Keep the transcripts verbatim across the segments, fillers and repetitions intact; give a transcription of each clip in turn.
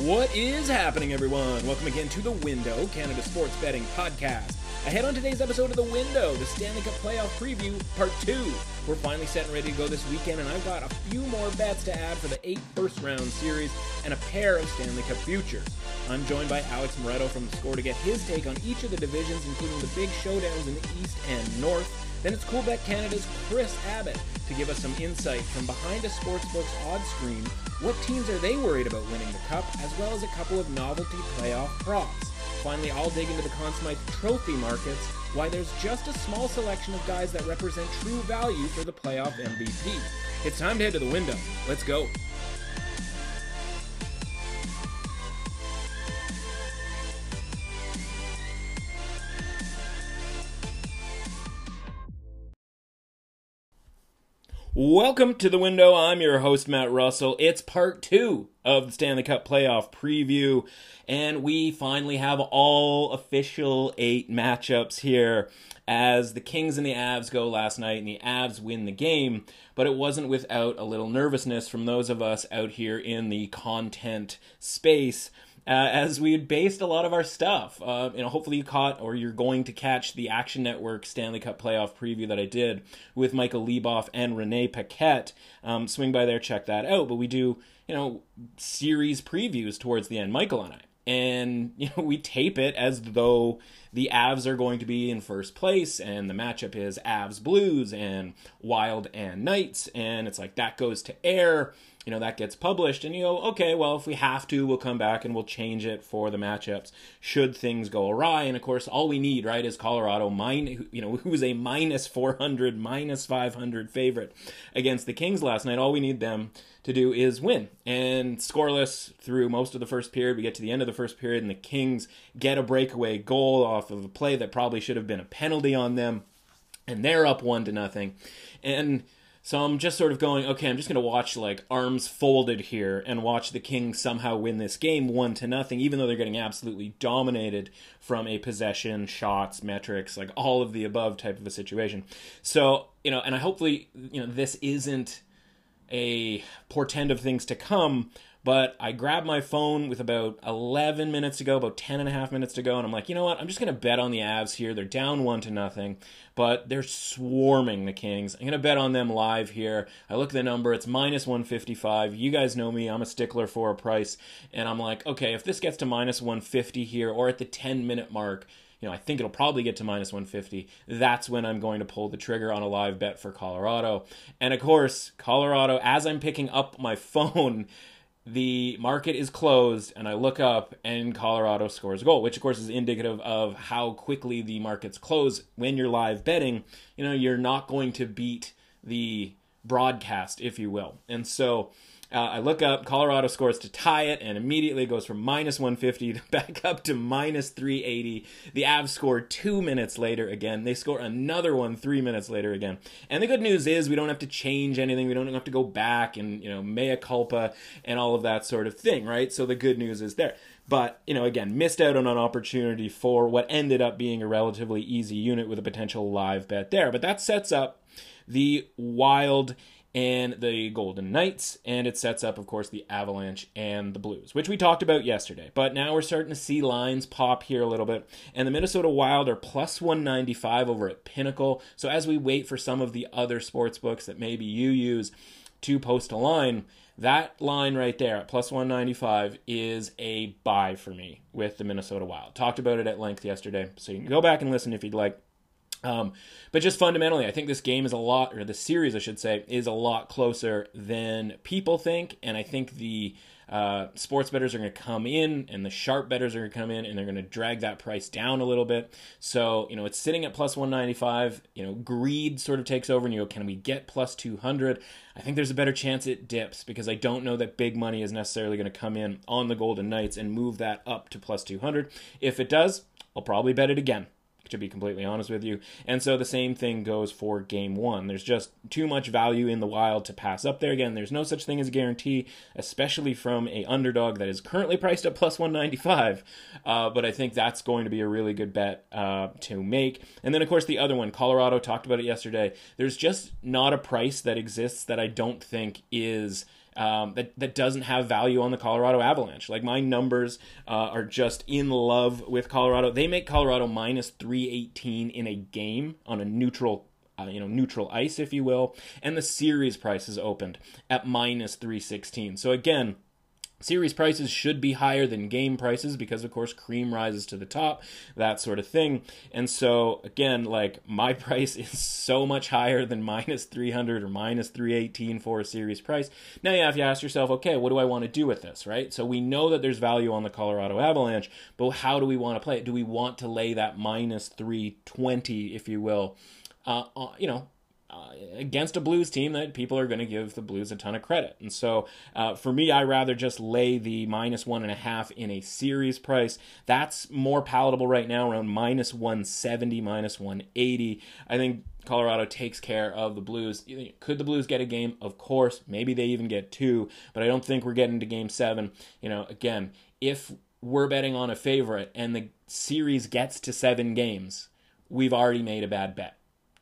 What is happening, everyone? Welcome again to The Window, Canada Sports Betting Podcast. Ahead on today's episode of The Window, the Stanley Cup Playoff Preview Part two. We're finally set and ready to go this weekend, and I've got a few more bets to add for the eight first-round series and a pair of Stanley Cup futures. I'm joined by Alex Moretto from The Score to get his take on each of the divisions, including the big showdowns in the East and North. Then it's Coolbet Canada's Chris Abbott to give us some insight from behind a sportsbook's odds screen. What teams are they worried about winning the Cup, as well as a couple of novelty playoff props. Finally, I'll dig into the Conn Smythe trophy markets, why there's just a small selection of guys that represent true value for the playoff M V P. It's time to head to the window. Let's go. Welcome to The Window. I'm your host, Matt Russell. It's part two of the Stanley Cup playoff preview, and we finally have all official eight matchups here as the Kings and the Avs go last night, and the Avs win the game, but it wasn't without a little nervousness from those of us out here in the content space. Uh, as we had based a lot of our stuff. Uh, you know, hopefully you caught or you're going to catch the Action Network Stanley Cup playoff preview that I did with Michael Lieboff and Renee Paquette. Um, swing by there, check that out. But we do, you know, series previews towards the end, Michael and I. And, you know, we tape it as though the Avs are going to be in first place, and the matchup is Avs Blues and Wild and Knights, and it's like that goes to air, you know, that gets published, and you go, okay, well, if we have to, we'll come back and we'll change it for the matchups should things go awry. And of course, all we need, right, is Colorado, mine, you know, who was a minus four hundred, minus five hundred favorite against the Kings last night. All we need them to do is win, and scoreless through most of the first period. We get to the end of the first period and the Kings get a breakaway goal off of a play that probably should have been a penalty on them, and they're up one to nothing. And so I'm just sort of going, okay, I'm just going to watch like arms folded here and watch the Kings somehow win this game one to nothing, even though they're getting absolutely dominated from a possession, shots, metrics, like all of the above type of a situation. So, you know, and I hopefully, you know, this isn't a portend of things to come, but I grabbed my phone with about eleven minutes to go, about ten and a half minutes to go, and I'm like, you know what? I'm just going to bet on the Avs here. They're down one to nothing, but they're swarming the Kings. I'm going to bet on them live here. I look at the number. It's minus one fifty-five. You guys know me. I'm a stickler for a price, and I'm like, okay, if this gets to minus one fifty here or at the ten-minute mark, you know, I think it'll probably get to minus one fifty. That's when I'm going to pull the trigger on a live bet for Colorado. And, of course, Colorado, as I'm picking up my phone, the market is closed, and I look up, and Colorado scores a goal, which, of course, is indicative of how quickly the markets close when you're live betting. You know, you're not going to beat the broadcast, if you will. And so uh, I look up, Colorado scores to tie it, and immediately goes from minus one fifty back up to minus three eighty. The Avs score two minutes later again. They score another one three minutes later again. And the good news is we don't have to change anything. We don't have to go back and, you know, mea culpa and all of that sort of thing, right? So the good news is there. But, you know, again, missed out on an opportunity for what ended up being a relatively easy unit with a potential live bet there. But that sets up the Wild and the Golden Knights, and it sets up, of course, the Avalanche and the Blues, which we talked about yesterday. But now we're starting to see lines pop here a little bit, and the Minnesota Wild are plus one ninety-five over at Pinnacle. So as we wait for some of the other sports books that maybe you use to post a line, that line right there at plus one ninety-five is a buy for me with the Minnesota Wild. Talked about it at length yesterday, so you can go back and listen if you'd like. Um, but just fundamentally, I think this game is a lot, or the series, I should say, is a lot closer than people think. And I think the uh, sports bettors are going to come in, and the sharp bettors are going to come in, and they're going to drag that price down a little bit. So, you know, it's sitting at plus one ninety-five. You know, greed sort of takes over, and you go, can we get plus two hundred? I think there's a better chance it dips, because I don't know that big money is necessarily going to come in on the Golden Knights and move that up to plus two hundred. If it does, I'll probably bet it again, to be completely honest with you. And so the same thing goes for game one. There's just too much value in the Wild to pass up there. Again, there's no such thing as a guarantee, especially from a underdog that is currently priced at plus one ninety-five. Uh, but I think that's going to be a really good bet uh, to make. And then, of course, the other one, Colorado, talked about it yesterday. There's just not a price that exists that I don't think is um, that, that doesn't have value on the Colorado Avalanche. Like, my numbers uh, are just in love with Colorado. They make Colorado minus three eighteen in a game on a neutral Uh, you know, neutral ice, if you will, and the series price is opened at minus three sixteen. So again, series prices should be higher than game prices because, of course, cream rises to the top, that sort of thing. And so again, like, my price is so much higher than minus three hundred or minus three eighteen for a series price. Now, yeah, if you ask yourself, okay, what do I want to do with this, right? So we know that there's value on the Colorado Avalanche, but how do we want to play it? Do we want to lay that minus three twenty, if you will, Uh, you know, uh, against a Blues team that people are going to give the Blues a ton of credit? And so uh, for me, I rather just lay the minus one and a half in a series price. That's more palatable right now, around minus one seventy, minus one eighty. I think Colorado takes care of the Blues. Could the Blues get a game? Of course. Maybe they even get two, but I don't think we're getting to game seven. You know, again, if we're betting on a favorite and the series gets to seven games, we've already made a bad bet.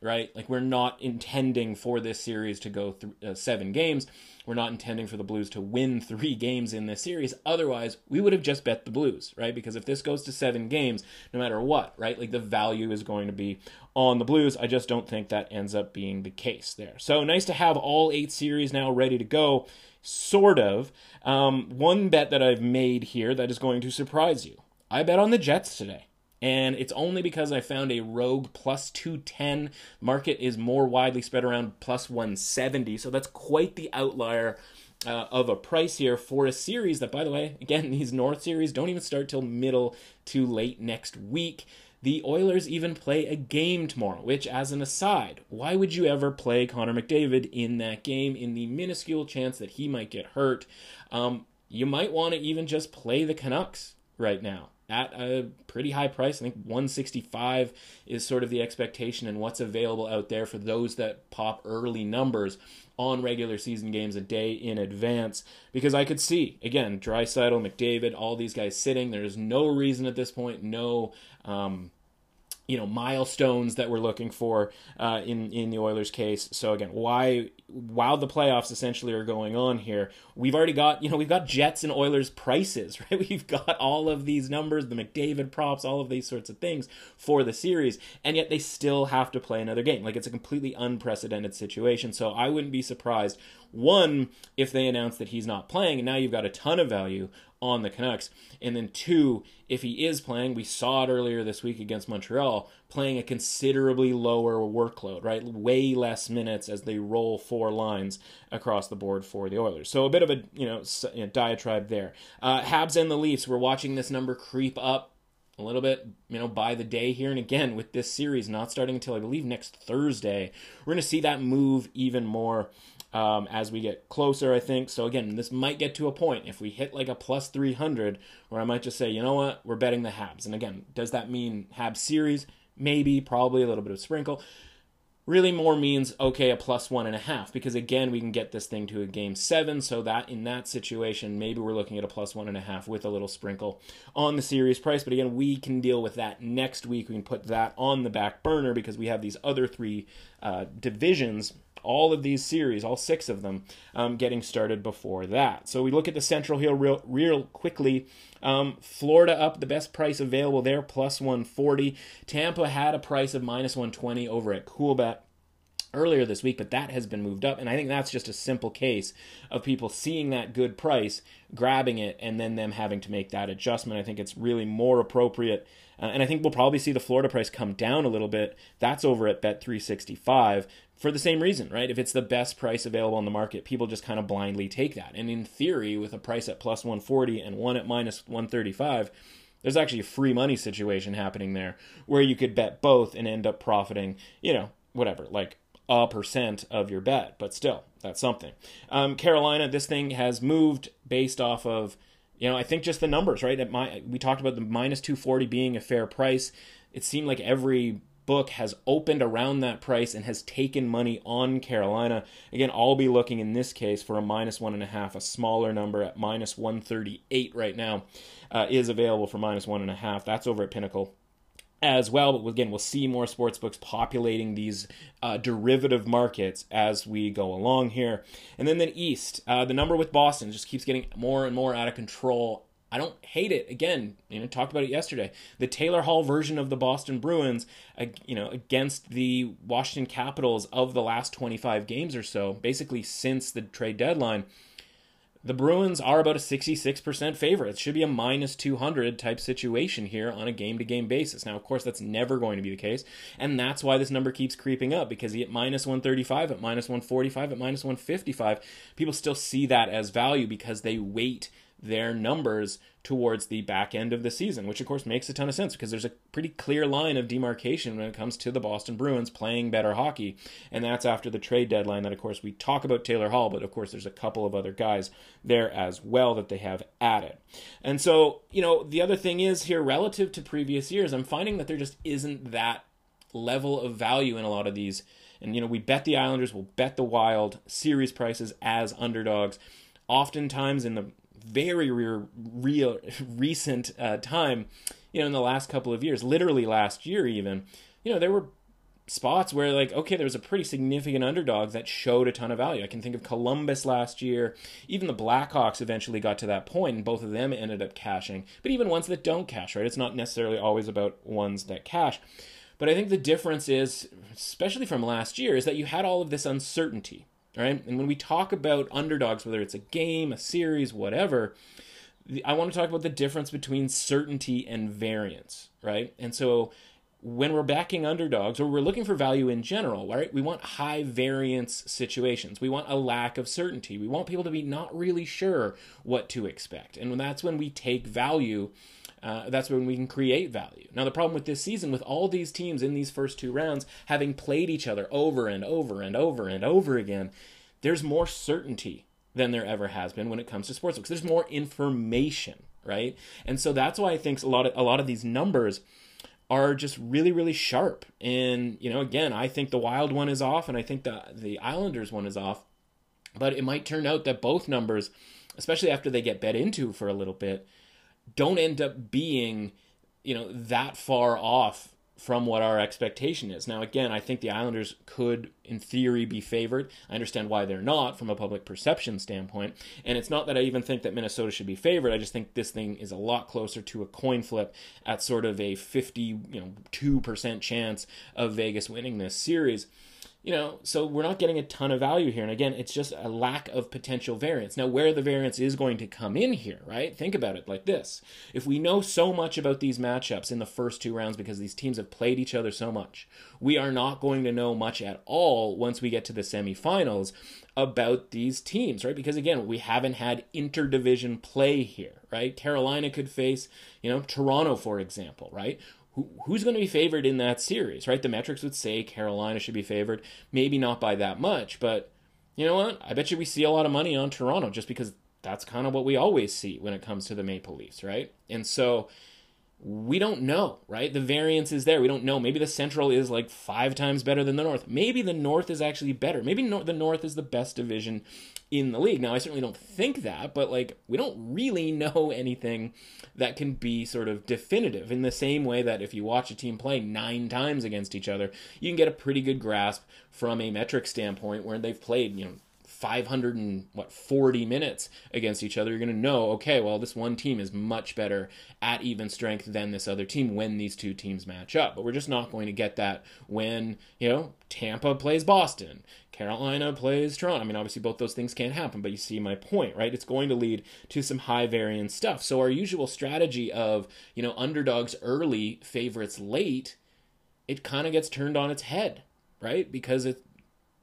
Right? Like, we're not intending for this series to go through uh, seven games. We're not intending for the Blues to win three games in this series. Otherwise, we would have just bet the Blues, right? Because if this goes to seven games, no matter what, right? Like, the value is going to be on the Blues. I just don't think that ends up being the case there. So nice to have all eight series now ready to go, sort of. Um, one bet that I've made here that is going to surprise you. I bet on the Jets today. And it's only because I found a rogue plus two ten. Market is more widely spread around plus one seventy. So that's quite the outlier uh, of a price here for a series that, by the way, again, these North series don't even start till middle to late next week. The Oilers even play a game tomorrow, which, as an aside, why would you ever play Connor McDavid in that game in the minuscule chance that he might get hurt? Um, you might want to even just play the Canucks right now at a pretty high price. I think one sixty-five is sort of the expectation and what's available out there for those that pop early numbers on regular season games a day in advance. Because I could see, again, Draisaitl, McDavid, all these guys sitting. There's no reason at this point, no um, you know, milestones that we're looking for uh, in, in the Oilers' case. So again, why... while the playoffs essentially are going on here, we've already got, you know, we've got Jets and Oilers prices, right? We've got all of these numbers, the McDavid props, all of these sorts of things for the series, and yet they still have to play another game. Like, it's a completely unprecedented situation, so I wouldn't be surprised, one, if they announce that he's not playing, and now you've got a ton of value on the Canucks, and then two, if he is playing, we saw it earlier this week against Montreal, playing a considerably lower workload, right? Way less minutes as they roll four lines across the board for the Oilers. So a bit of a, you know, diatribe there. Uh, Habs and the Leafs, we're watching this number creep up a little bit, you know, by the day here. And again, with this series not starting until, I believe, next Thursday, we're going to see that move even more Um, as we get closer, I think. So again, this might get to a point, if we hit like a plus three hundred, where I might just say, you know what, we're betting the Habs. And again, does that mean Habs series? Maybe, probably a little bit of sprinkle. Really more means, okay, a plus one and a half, because again, we can get this thing to a game seven. So that in that situation, maybe we're looking at a plus one and a half with a little sprinkle on the series price. But again, we can deal with that next week. We can put that on the back burner because we have these other three uh, divisions, all of these series, all six of them, um, getting started before that. So we look at the Central here real, real quickly. Um, Florida up, the best price available there, plus one forty. Tampa had a price of minus one twenty over at Coolbet earlier this week, but that has been moved up, and I think that's just a simple case of people seeing that good price, grabbing it, and then them having to make that adjustment. I think it's really more appropriate, uh, and I think we'll probably see the Florida price come down a little bit. That's over at bet three sixty-five. For the same reason, right? If it's the best price available on the market, people just kind of blindly take that. And in theory, with a price at plus one forty and one at minus one thirty-five, there's actually a free money situation happening there where you could bet both and end up profiting, you know, whatever, like a percent of your bet. But still, that's something. Um, Carolina, this thing has moved based off of, you know, I think just the numbers, right? At my, we talked about the minus two forty being a fair price. It seemed like every book has opened around that price and has taken money on Carolina. Again, I'll be looking in this case for a minus one and a half, a smaller number at minus one thirty-eight right now uh, is available for minus one and a half. That's over at Pinnacle. as well. But again, we'll see more sportsbooks populating these uh, derivative markets as we go along here. And then the East, uh, the number with Boston just keeps getting more and more out of control. I don't hate it. Again, you know, talked about it yesterday. The Taylor Hall version of the Boston Bruins, uh, you know, against the Washington Capitals of the last twenty-five games or so, basically since the trade deadline. The Bruins are about a sixty-six percent favorite. It should be a minus two hundred type situation here on a game-to-game basis. Now, of course, that's never going to be the case, and that's why this number keeps creeping up, because you get minus one thirty-five, at minus one forty-five, at minus one fifty-five. People still see that as value because they weight their numbers towards the back end of the season, which, of course, makes a ton of sense because there's a pretty clear line of demarcation when it comes to the Boston Bruins playing better hockey, and that's after the trade deadline that, of course, we talk about Taylor Hall, but, of course, there's a couple of other guys there as well that they have added. And so, you know, the other thing is here, relative to previous years, I'm finding that there just isn't that level of value in a lot of these. And, you know, we bet the Islanders, we'll bet the Wild, series prices as underdogs. Oftentimes in the very real, real recent uh, time, you know, in the last couple of years, literally last year even, you know, there were spots where, like, okay, there was a pretty significant underdog that showed a ton of value. I can think of Columbus last year. Even the Blackhawks eventually got to that point, and both of them ended up cashing. But even ones that don't cash, right? It's not necessarily always about ones that cash. But I think the difference is, especially from last year, is that you had all of this uncertainty. Right? And when we talk about underdogs, whether it's a game, a series, whatever, I want to talk about the difference between certainty and variance, right? And so when we're backing underdogs, or we're looking for value in general, right, we want high variance situations. We want a lack of certainty. We want people to be not really sure what to expect. And that's when we take value. Uh, that's when we can create value. Now, the problem with this season, with all these teams in these first two rounds having played each other over and over and over and over again, there's more certainty than there ever has been when it comes to sportsbooks. There's more information, right? And so that's why I think a lot of, a lot of these numbers are just really, really sharp. And, you know, again, I think the Wild one is off, and I think the, the Islanders one is off. But it might turn out that both numbers, especially after they get bet into for a little bit, don't end up being, you know, that far off from what our expectation is. Now, again, I think the Islanders could, in theory, be favored. I understand why they're not from a public perception standpoint. And it's not that I even think that Minnesota should be favored. I just think this thing is a lot closer to a coin flip at sort of a fifty, you know, two percent chance of Vegas winning this series. You know, so we're not getting a ton of value here. And again, it's just a lack of potential variance. Now, where the variance is going to come in here, right? Think about it like this. If we know so much about these matchups in the first two rounds because these teams have played each other so much, we are not going to know much at all once we get to the semifinals about these teams, right? Because again, we haven't had interdivision play here, right? Carolina could face, you know, Toronto, for example, right? Who's going to be favored in that series, right? The metrics would say Carolina should be favored, maybe not by that much, but you know what? I bet you we see a lot of money on Toronto just because that's kind of what we always see when it comes to the Maple Leafs, right? And so we don't know, right? The variance is there. We don't know. Maybe the Central is like five times better than the North. Maybe the North is actually better. Maybe the North is the best division in the league. Now, I certainly don't think that, but like we don't really know anything that can be sort of definitive in the same way that if you watch a team play nine times against each other, you can get a pretty good grasp from a metric standpoint where they've played, you know, five hundred and what forty minutes against each other. You're going to know, okay, well, this one team is much better at even strength than this other team when these two teams match up. But we're just not going to get that when, you know, Tampa plays Boston, Carolina plays Toronto. I mean, obviously both those things can't happen, but you see my point, right? It's going to lead to some high variance stuff. So our usual strategy of, you know, underdogs early, favorites late, it kind of gets turned on its head, right? Because it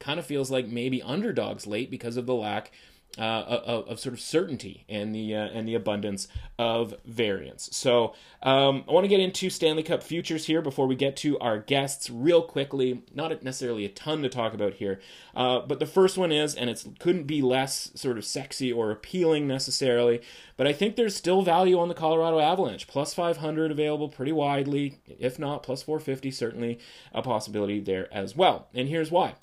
kind of feels like maybe underdogs late because of the lack uh, of, of sort of certainty and the uh, and the abundance of variance. So um, I want to get into Stanley Cup futures here before we get to our guests real quickly. Not necessarily a ton to talk about here, uh, but the first one is, and it couldn't be less sort of sexy or appealing necessarily, but I think there's still value on the Colorado Avalanche. plus five hundred available pretty widely, if not plus four fifty, certainly a possibility there as well. And here's why.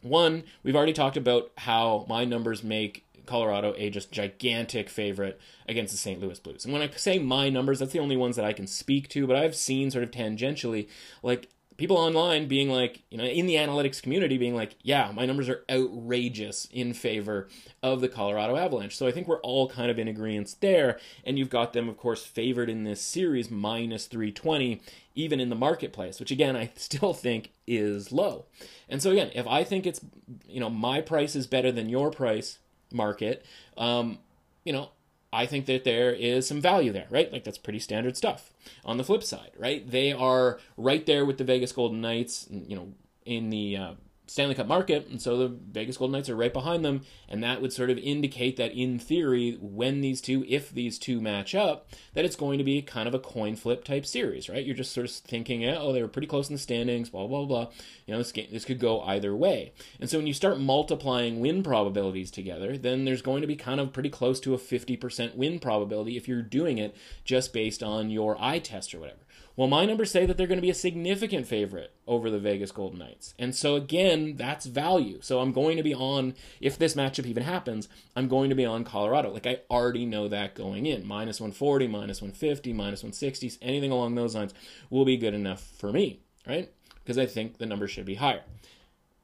One, we've already talked about how my numbers make Colorado a just gigantic favorite against the Saint Louis Blues. And when I say my numbers, that's the only ones that I can speak to, but I've seen sort of tangentially, like, people online being like, you know, in the analytics community being like, yeah, my numbers are outrageous in favor of the Colorado Avalanche. So I think we're all kind of in agreement there. And you've got them, of course, favored in this series, minus three twenty, even in the marketplace, which again, I still think is low. And so again, if I think it's, you know, my price is better than your price market, um, you know, I think that there is some value there, right? Like, that's pretty standard stuff. On the flip side, right? They are right there with the Vegas Golden Knights, you know, in the uh, Stanley Cup market, and so the Vegas Golden Knights are right behind them, and that would sort of indicate that, in theory, when these two, if these two match up, that it's going to be kind of a coin flip type series, right? You're just sort of thinking, oh, they were pretty close in the standings, blah, blah, blah. You know, this game, this could go either way. And so when you start multiplying win probabilities together, then there's going to be kind of pretty close to a fifty percent win probability if you're doing it just based on your eye test or whatever. Well, my numbers say that they're going to be a significant favorite over the Vegas Golden Knights. And so again, that's value. So I'm going to be on, if this matchup even happens, I'm going to be on Colorado. Like, I already know that going in. minus one forty, minus one fifty, minus one sixty, anything along those lines will be good enough for me, right? Because I think the number should be higher.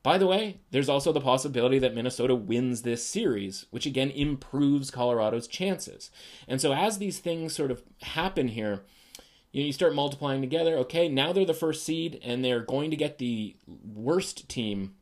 By the way, there's also the possibility that Minnesota wins this series, which again improves Colorado's chances. And so as these things sort of happen here, you know, you start multiplying together, okay, now they're the first seed, and they're going to get the worst team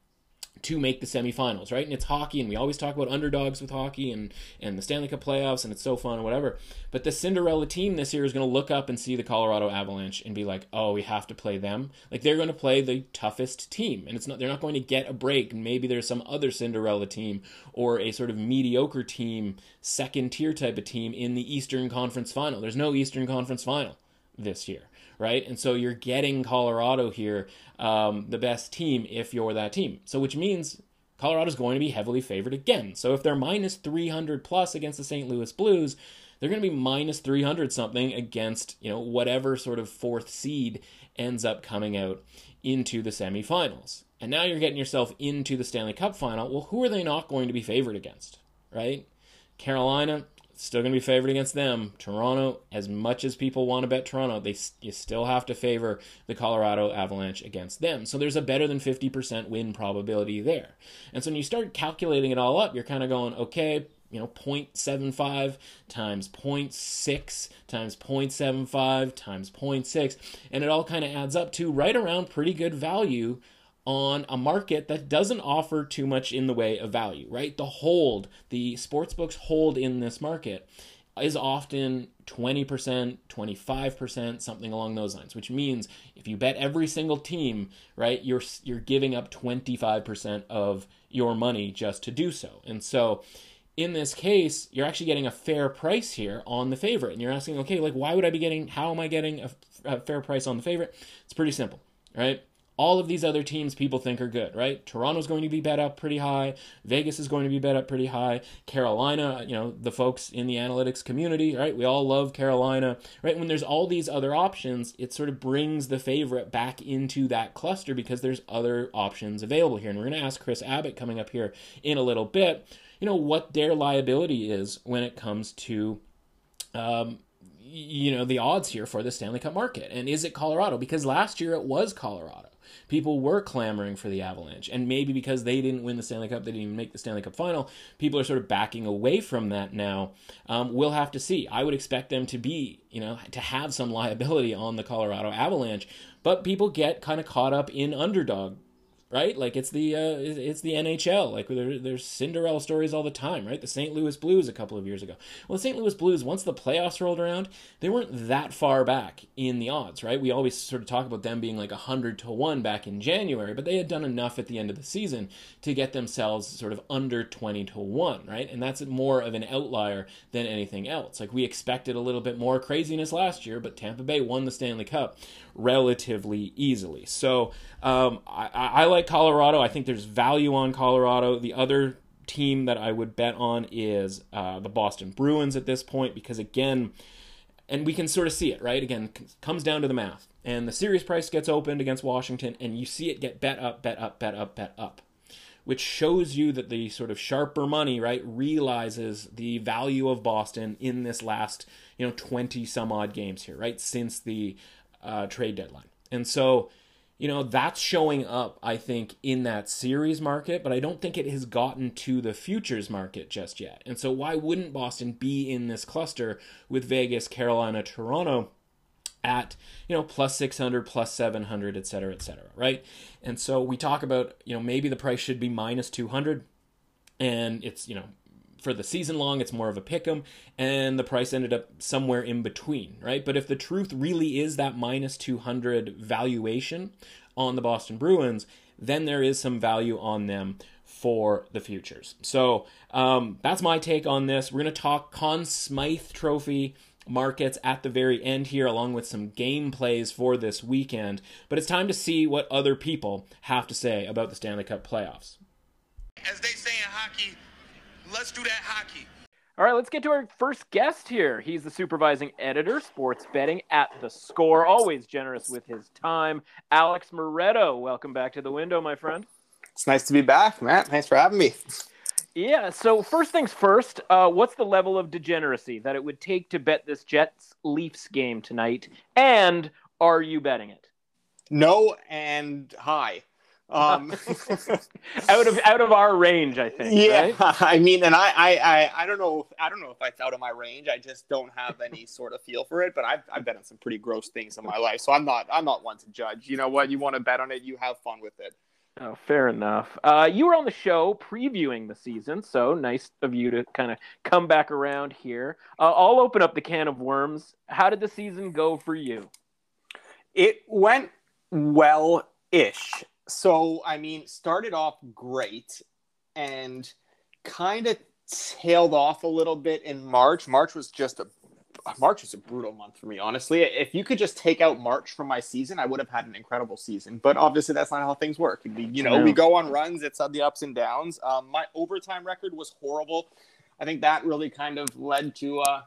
to make the semifinals, right? And it's hockey, and we always talk about underdogs with hockey and, and the Stanley Cup playoffs, and it's so fun and whatever. But the Cinderella team this year is going to look up and see the Colorado Avalanche and be like, oh, we have to play them. Like, they're going to play the toughest team, and it's not, they're not going to get a break. Maybe there's some other Cinderella team or a sort of mediocre team, second-tier type of team in the Eastern Conference Final. There's no Eastern Conference Final this year, right? And so you're getting Colorado here, um, the best team, if you're that team. So which means Colorado's going to be heavily favored again. So if they're minus three hundred plus against the Saint Louis Blues, they're going to be minus three hundred something against, you know, whatever sort of fourth seed ends up coming out into the semifinals. And now you're getting yourself into the Stanley Cup final. Well, who are they not going to be favored against, right? Carolina, still going to be favored against them. Toronto, as much as people want to bet Toronto, they you still have to favor the Colorado Avalanche against them. So there's a better than fifty percent win probability there. And so when you start calculating it all up, you're kind of going, okay, you know, zero point seven five times zero point six times zero point seven five times zero point six, and it all kind of adds up to right around pretty good value on a market that doesn't offer too much in the way of value, right? The hold, the sportsbooks hold in this market is often twenty percent, twenty-five percent, something along those lines, which means if you bet every single team, right, you're you're giving up twenty-five percent of your money just to do so. And so in this case, you're actually getting a fair price here on the favorite. And you're asking, okay, like, why would I be getting, how am I getting a, a fair price on the favorite? It's pretty simple, right? All of these other teams people think are good, right? Toronto's going to be bet up pretty high. Vegas is going to be bet up pretty high. Carolina, you know, the folks in the analytics community, right? We all love Carolina, right? When there's all these other options, it sort of brings the favorite back into that cluster because there's other options available here. And we're going to ask Chris Abbott coming up here in a little bit, you know, what their liability is when it comes to, um, you know, the odds here for the Stanley Cup market. And is it Colorado? Because last year it was Colorado. People were clamoring for the Avalanche, and maybe because they didn't win the Stanley Cup, they didn't even make the Stanley Cup final, people are sort of backing away from that now. Um, we'll have to see. I would expect them to be, you know, to have some liability on the Colorado Avalanche, but people get kind of caught up in underdog, right? Like, it's the uh, it's the N H L. Like, there, there's Cinderella stories all the time, right? The Saint Louis Blues a couple of years ago. Well, the Saint Louis Blues, once the playoffs rolled around, they weren't that far back in the odds, right? We always sort of talk about them being like one hundred to one back in January, but they had done enough at the end of the season to get themselves sort of under twenty to one, right? And that's more of an outlier than anything else. Like, we expected a little bit more craziness last year, but Tampa Bay won the Stanley Cup relatively easily. So um, I, I like Colorado. I think there's value on Colorado. The other team that I would bet on is uh, the Boston Bruins at this point, because again, and we can sort of see it, right? Again, it comes down to the math. And the series price gets opened against Washington, and you see it get bet up, bet up, bet up, bet up, which shows you that the sort of sharper money, right, realizes the value of Boston in this last, you know, twenty some odd games here, right, since the uh, trade deadline. And so, you know, that's showing up, I think, in that series market, but I don't think it has gotten to the futures market just yet. And so why wouldn't Boston be in this cluster with Vegas, Carolina, Toronto at, you know, plus six hundred, plus seven hundred, et cetera, et cetera, right? And so we talk about, you know, maybe the price should be minus two hundred, and it's, you know, for the season long, it's more of a pick'em, and the price ended up somewhere in between, right? But if the truth really is that minus two hundred valuation on the Boston Bruins, then there is some value on them for the futures. So um, that's my take on this. We're going to talk Conn Smythe Trophy markets at the very end here, along with some game plays for this weekend, but it's time to see what other people have to say about the Stanley Cup playoffs. As they say in hockey, let's do that hockey. All right, let's get to our first guest here. He's the supervising editor, sports betting at The Score, always generous with his time. Alex Moretto, welcome back to the window, my friend. It's nice to be back, Matt. Thanks for having me. Yeah, so first things first, uh, what's the level of degeneracy that it would take to bet this Jets-Leafs game tonight? And are you betting it? No and high. Um, out of out of our range, I think. Yeah, right? I mean, and I, I, I, I don't know if I don't know if it's out of my range. I just don't have any sort of feel for it. But I've I've bet on some pretty gross things in my life, so I'm not I'm not one to judge. You know what? You want to bet on it, you have fun with it. Oh, fair enough. Uh, you were on the show previewing the season, so nice of you to kind of come back around here. Uh, I'll open up the can of worms. How did the season go for you? It went well-ish. So, I mean, started off great and kind of tailed off a little bit in March. March was just a March was a brutal month for me, honestly. If you could just take out March from my season, I would have had an incredible season. But obviously, that's not how things work. We, you know, we go on runs. It's on the ups and downs. Um, my overtime record was horrible. I think that really kind of led to uh,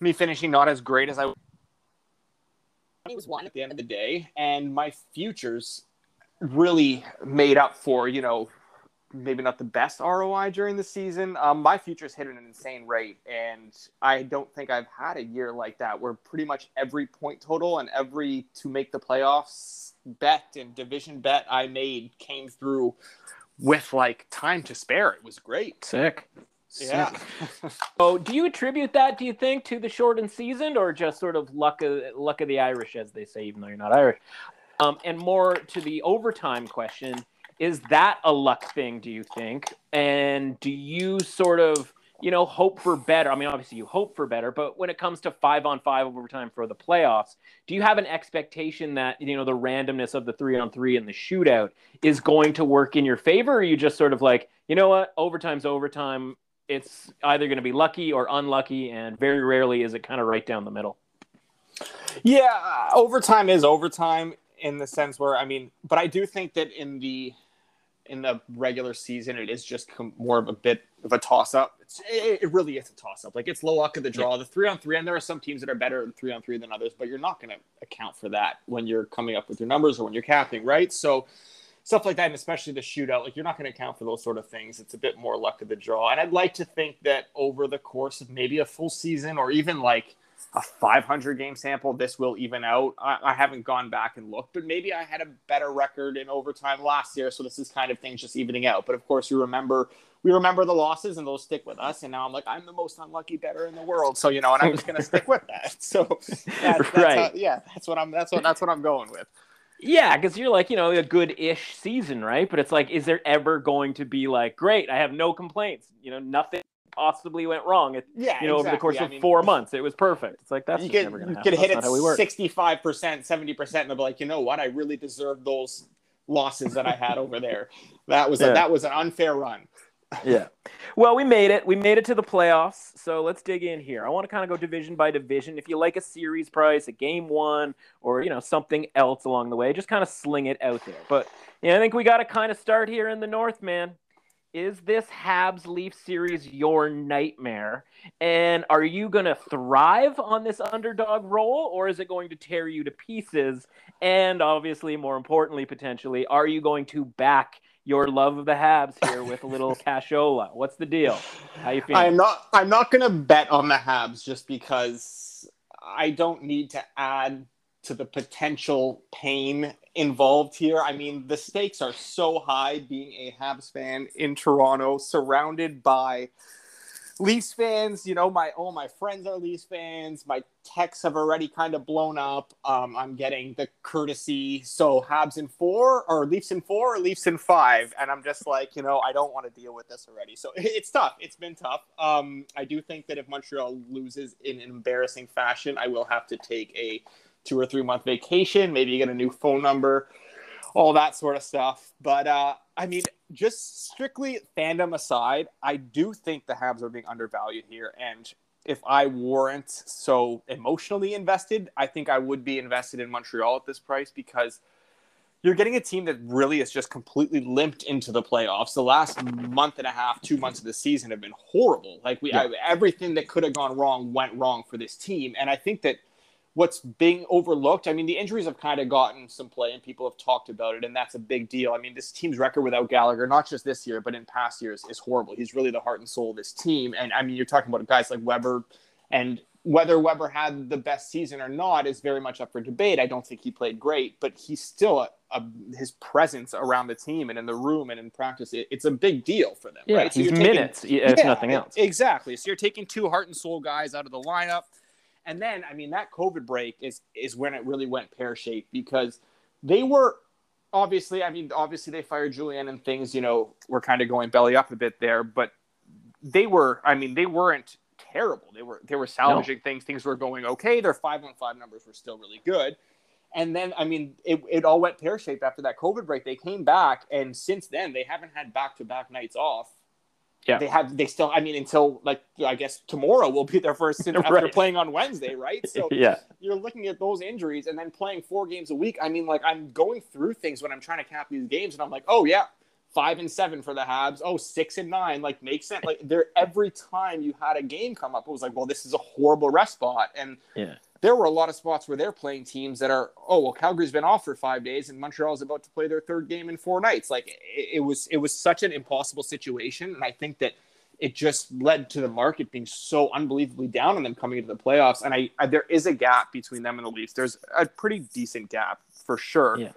me finishing not as great as I was. It was one at the end of the day. And my futures really made up for, you know, maybe not the best R O I during the season. Um, my futures hit at an insane rate, and I don't think I've had a year like that where pretty much every point total and every to make the playoffs bet and division bet I made came through with, like, time to spare. It was great. Sick. Yeah. Sick. So do you attribute that, do you think, to the shortened season or just sort of luck of, luck of the Irish, as they say, even though you're not Irish? Um, and more to the overtime question, is that a luck thing, do you think? And do you sort of, you know, hope for better? I mean, obviously you hope for better, but when it comes to five-on-five overtime for the playoffs, do you have an expectation that, you know, the randomness of the three-on-three and the shootout is going to work in your favor? Or are you just sort of like, you know what, overtime's overtime. It's either going to be lucky or unlucky, and very rarely is it kind of right down the middle. Yeah, overtime is overtime in the sense where, I mean, but I do think that in the – in the regular season, it is just more of a bit of a toss-up. It's, it, it really is a toss-up. Like, it's low luck of the draw. Yeah. The three-on-three, and there are some teams that are better in three-on-three than others, but you're not going to account for that when you're coming up with your numbers or when you're capping, right? So stuff like that, and especially the shootout, like, you're not going to account for those sort of things. It's a bit more luck of the draw. And I'd like to think that over the course of maybe a full season or even, like, a five hundred game sample, this will even out. I, I haven't gone back and looked, but maybe I had a better record in overtime last year, so this is kind of things just evening out. But of course, you remember we remember the losses, and those stick with us. And now I'm like, I'm the most unlucky bettor in the world, so you know, and I'm just gonna stick with that. So that, that's right, how, yeah, that's what I'm. That's what that's what I'm going with. Yeah, because you're like, you know, a good-ish season, right? But it's like, is there ever going to be like, great? I have no complaints. You know, nothing possibly went wrong. It, yeah, you know, exactly. Over the course yeah, of I mean, four months, it was perfect. It's like, that's you just could, never going to happen. You could hit it sixty-five percent, seventy percent, and they'll be like, you know what? I really deserved those losses that I had over there. That was yeah. a, that was an unfair run. Yeah. Well, we made it. We made it to the playoffs. So let's dig in here. I want to kind of go division by division. If you like a series price, a game one, or, you know, something else along the way, just kind of sling it out there. But you know, I think we got to kind of start here in the North, man. Is this Habs-Leafs series your nightmare? And are you going to thrive on this underdog role, or is it going to tear you to pieces? And obviously, more importantly, potentially, are you going to back your love of the Habs here with a little cashola. What's the deal? How you feeling? I'm not. I'm not going to bet on the Habs just because I don't need to add to the potential pain involved here. I mean, the stakes are so high being a Habs fan in Toronto, surrounded by Leafs fans. You know, my all my friends are Leafs fans. My texts have already kind of blown up. Um, I'm getting the courtesy, so Habs in four, or Leafs in four, or Leafs in five. And I'm just like, you know, I don't want to deal with this already. So it's tough. It's been tough. Um, I do think that if Montreal loses in an embarrassing fashion, I will have to take a two or three month vacation, maybe you get a new phone number, all that sort of stuff. But uh, I mean, just strictly fandom aside, I do think the Habs are being undervalued here. And if I weren't so emotionally invested, I think I would be invested in Montreal at this price, because you're getting a team that really is just completely limped into the playoffs. The last month and a half, two months of the season have been horrible. Like we, yeah. I, everything that could have gone wrong went wrong for this team. And I think that what's being overlooked, I mean, the injuries have kind of gotten some play and people have talked about it, and that's a big deal. I mean, this team's record without Gallagher, not just this year, but in past years, is horrible. He's really the heart and soul of this team. And, I mean, you're talking about guys like Weber, and whether Weber had the best season or not is very much up for debate. I don't think he played great, but he's still a, a, his presence around the team and in the room and in practice, it, it's a big deal for them. Yeah, right? So he's taking minutes, if yeah, nothing else. Exactly. So you're taking two heart and soul guys out of the lineup. And then, I mean, that COVID break is is when it really went pear-shaped, because they were obviously, I mean, obviously they fired Julian and things, you know, were kind of going belly up a bit there. But they were, I mean, they weren't terrible. They were they were salvaging no. things. Things were going okay. Their five on five numbers were still really good. And then, I mean, it, it all went pear-shaped after that COVID break. They came back, and since then, they haven't had back-to-back nights off. Yeah, they have. They still. I mean, until like I guess tomorrow will be their first since after right. playing on Wednesday, right? So yeah. you're looking at those injuries and then playing four games a week. I mean, like I'm going through things when I'm trying to cap these games, and I'm like, oh yeah, five and seven for the Habs. Oh, six and nine. Like makes sense. Like there, every time you had a game come up, it was like, well, this is a horrible rest spot. And yeah. there were a lot of spots where they're playing teams that are, oh well, Calgary's been off for five days, and Montreal's about to play their third game in four nights. Like it, it was, it was such an impossible situation, and I think that it just led to the market being so unbelievably down on them coming into the playoffs. And I, I there is a gap between them and the Leafs. There's a pretty decent gap for sure, yeah.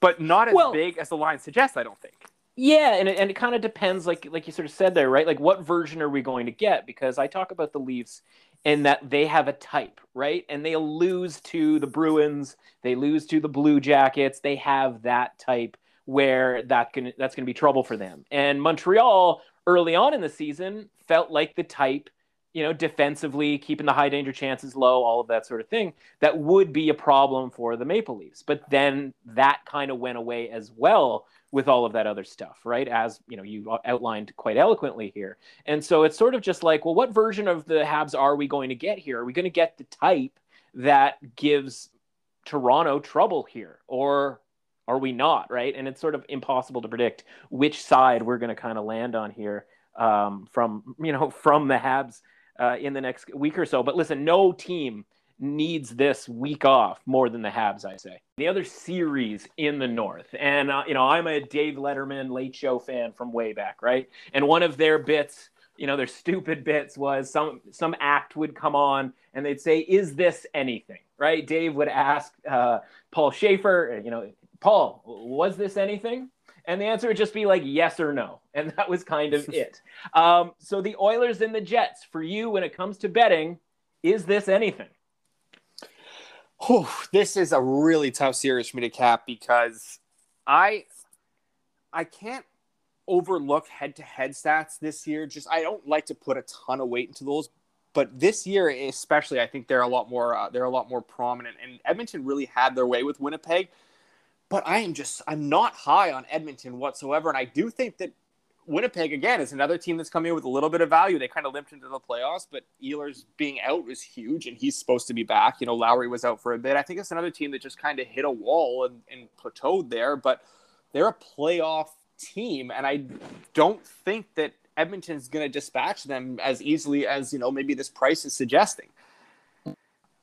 but not as well, big as the line suggests, I don't think. Yeah, and it, and it kind of depends, like like you sort of said there, right? Like what version are we going to get? Because I talk about the Leafs. And that they have a type, right? And they lose to the Bruins, they lose to the Blue Jackets. They have that type where that can that's going to be trouble for them. And Montreal early on in the season felt like the type, you know, defensively keeping the high danger chances low, all of that sort of thing. That would be a problem for the Maple Leafs. But then that kind of went away as well with all of that other stuff, right? As you know, you outlined quite eloquently here. And so it's sort of just like, well, what version of the Habs are we going to get here? Are we going to get the type that gives Toronto trouble here? Or are we not, right? And it's sort of impossible to predict which side we're going to kind of land on here um, from, you know, from the Habs uh, in the next week or so. But listen, no team needs this week off more than the Habs, I say. The other series in the North, and uh, you know, I'm a Dave Letterman Late Show fan from way back, right? And one of their bits, you know, their stupid bits was some some act would come on and they'd say, "Is this anything?" Right? Dave would ask uh, Paul Schaefer, you know, Paul, was this anything? And the answer would just be like, yes or no. And that was kind of it. Um, so the Oilers and the Jets, for you when it comes to betting, is this anything? Whew, this is a really tough series for me to cap because I I can't overlook head-to-head stats this year. Just I don't like to put a ton of weight into those, but this year especially, I think they're a lot more uh, they're a lot more prominent. And Edmonton really had their way with Winnipeg, but I am just I'm not high on Edmonton whatsoever, and I do think that Winnipeg, again, is another team that's coming in with a little bit of value. They kind of limped into the playoffs, but Ehlers being out was huge, and he's supposed to be back. You know, Lowry was out for a bit. I think it's another team that just kind of hit a wall and, and plateaued there, but they're a playoff team, and I don't think that Edmonton's going to dispatch them as easily as, you know, maybe this price is suggesting.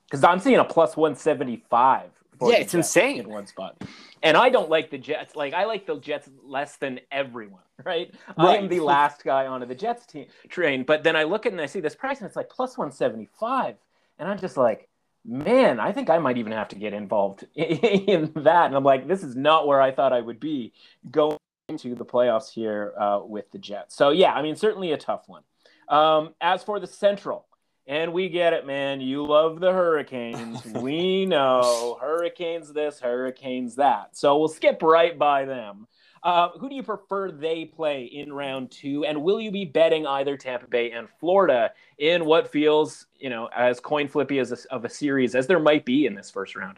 Because I'm seeing a plus one seventy-five yeah, it's insane in one spot. And I don't like the Jets. Like, I like the Jets less than everyone, right? right. I am the last guy onto the Jets team, train. But then I look at and I see this price, and it's like plus one seventy-five. And I'm just like, man, I think I might even have to get involved in that. And I'm like, this is not where I thought I would be going into the playoffs here uh, with the Jets. So, yeah, I mean, certainly a tough one. Um, as for the Central, and we get it, man. You love the Hurricanes. We know. Hurricanes this, Hurricanes that. So we'll skip right by them. Uh, who do you prefer they play in round two? And will you be betting either Tampa Bay and Florida in what feels, you know, as coin flippy as a, of a series as there might be in this first round?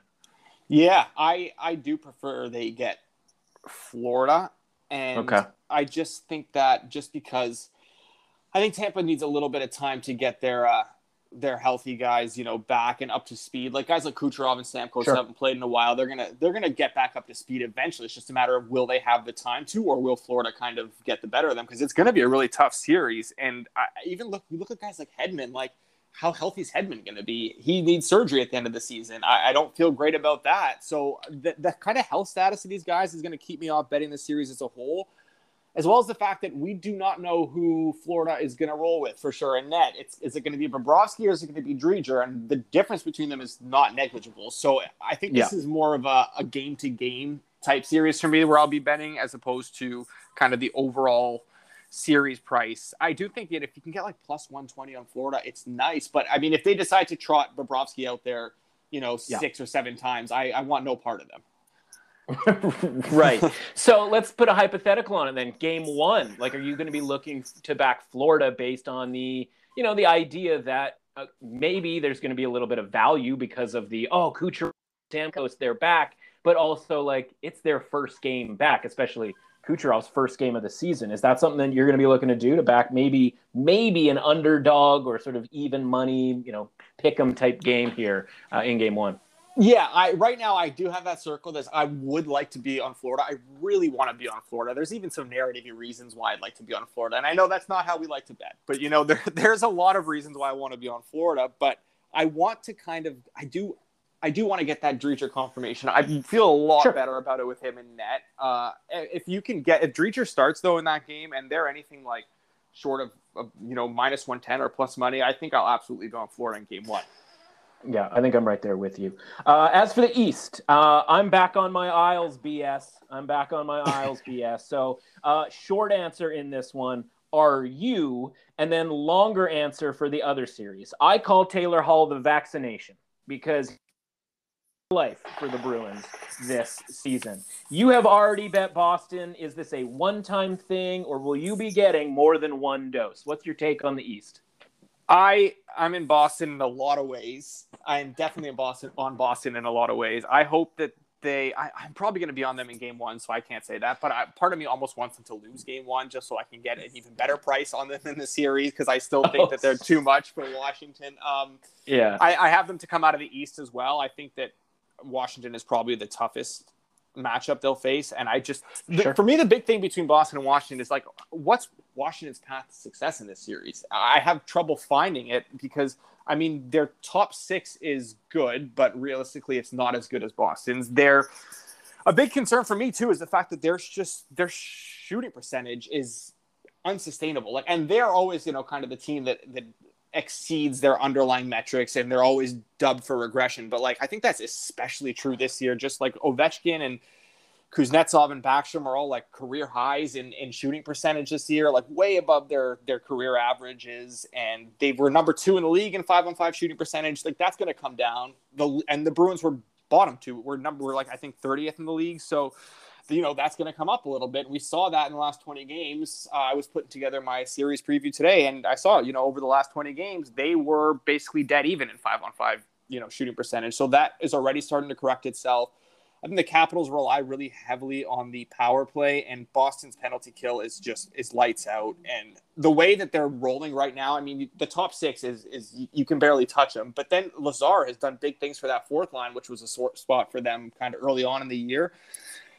Yeah, I, I do prefer they get Florida. And okay. I just think that just because I think Tampa needs a little bit of time to get their uh, their healthy guys, you know, back and up to speed. Like guys like Kucherov and Stamkos sure. haven't played in a while. They're gonna they're gonna get back up to speed eventually. It's just a matter of will they have the time to, or will Florida kind of get the better of them? Because it's gonna be a really tough series. And I, even look, you look at guys like Hedman. Like, how healthy is Hedman gonna be? He needs surgery at the end of the season. I, I don't feel great about that. So the, the kind of health status of these guys is gonna keep me off betting the series as a whole. As well as the fact that we do not know who Florida is going to roll with for sure in net. It's, is it going to be Bobrovsky or is it going to be Dreger? And the difference between them is not negligible. So I think yeah. this is more of a, a game-to-game type series for me where I'll be betting as opposed to kind of the overall series price. I do think that if you can get like plus one twenty on Florida, it's nice. But, I mean, if they decide to trot Bobrovsky out there, you know, yeah. six or seven times, I, I want no part of them. Right. So let's put a hypothetical on it then. Game one, like, are you going to be looking to back Florida based on the, you know, the idea that uh, maybe there's going to be a little bit of value because of the, oh, Kucherov, Stamkos, they're back, but also like it's their first game back, especially Kucherov's first game of the season. Is that something that you're going to be looking to do to back maybe, maybe an underdog or sort of even money, you know, pick 'em type game here uh, in game one? Yeah, I right now I do have that circle. That I would like to be on Florida. I really want to be on Florida. There's even some narrative reasons why I'd like to be on Florida. And I know that's not how we like to bet. But, you know, there, there's a lot of reasons why I want to be on Florida. But I want to kind of – I do I do want to get that Dreger confirmation. I feel a lot sure. better about it with him in net. Uh, if you can get – if Dreger starts, though, in that game and they're anything like short of, of, you know, minus one ten or plus money, I think I'll absolutely go on Florida in game one. Yeah, I think I'm right there with you. Uh, as for the East, uh, I'm back on my Isles B S. I'm back on my Isles B S. So uh, short answer in this one, are you? And then longer answer for the other series. I call Taylor Hall the vaccination because life for the Bruins this season. You have already bet Boston. Is this a one-time thing or will you be getting more than one dose? What's your take on the East? I, I'm in Boston in a lot of ways. I'm definitely in Boston on Boston in a lot of ways. I hope that they I, I'm probably going to be on them in game one, so I can't say that. But I, part of me almost wants them to lose game one just so I can get an even better price on them in the series because I still think oh. that they're too much for Washington. Um, yeah, I, I have them to come out of the East as well. I think that Washington is probably the toughest matchup they'll face. And I just, the, sure. for me, the big thing between Boston and Washington is like, what's Washington's path to success in this series? I have trouble finding it because, I mean, their top six is good, but realistically, it's not as good as Boston's. They're a big concern for me too, is the fact that there's just, their shooting percentage is unsustainable. Like, and they're always, you know, kind of the team that, that exceeds their underlying metrics and they're always dubbed for regression. But like, I think that's especially true this year, just like Ovechkin and Kuznetsov and Backstrom are all like career highs in, in shooting percentage this year, like way above their, their career averages. And they were number two in the league in five on five shooting percentage. Like that's going to come down. The, and the Bruins were bottom two. We're number, we're like, I think thirtieth in the league. So, you know, that's going to come up a little bit. We saw that in the last twenty games. Uh, I was putting together my series preview today, and I saw, you know, over the last twenty games, they were basically dead even in five-on-five, you know, shooting percentage. So that is already starting to correct itself. I think the Capitals rely really heavily on the power play, and Boston's penalty kill is just is lights out. And the way that they're rolling right now, I mean, the top six is is you can barely touch them. But then Lazar has done big things for that fourth line, which was a sore spot for them kind of early on in the year.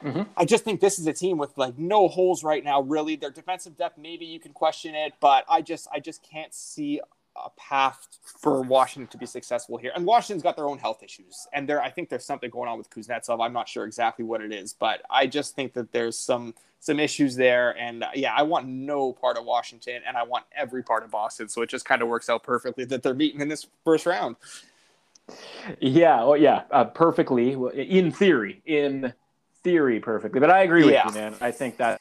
Mm-hmm. I just think this is a team with like no holes right now. Really, their defensive depth, maybe you can question it, but I just I just can't see a path for Washington to be successful here. And Washington's got their own health issues. And there, I think there's something going on with Kuznetsov. I'm not sure exactly what it is, but I just think that there's some some issues there. And uh, yeah, I want no part of Washington, and I want every part of Boston. So it just kind of works out perfectly that they're meeting in this first round. Yeah. Oh, yeah. Uh, perfectly. In theory. In theory, perfectly. But I agree with yeah. you, man. I think that,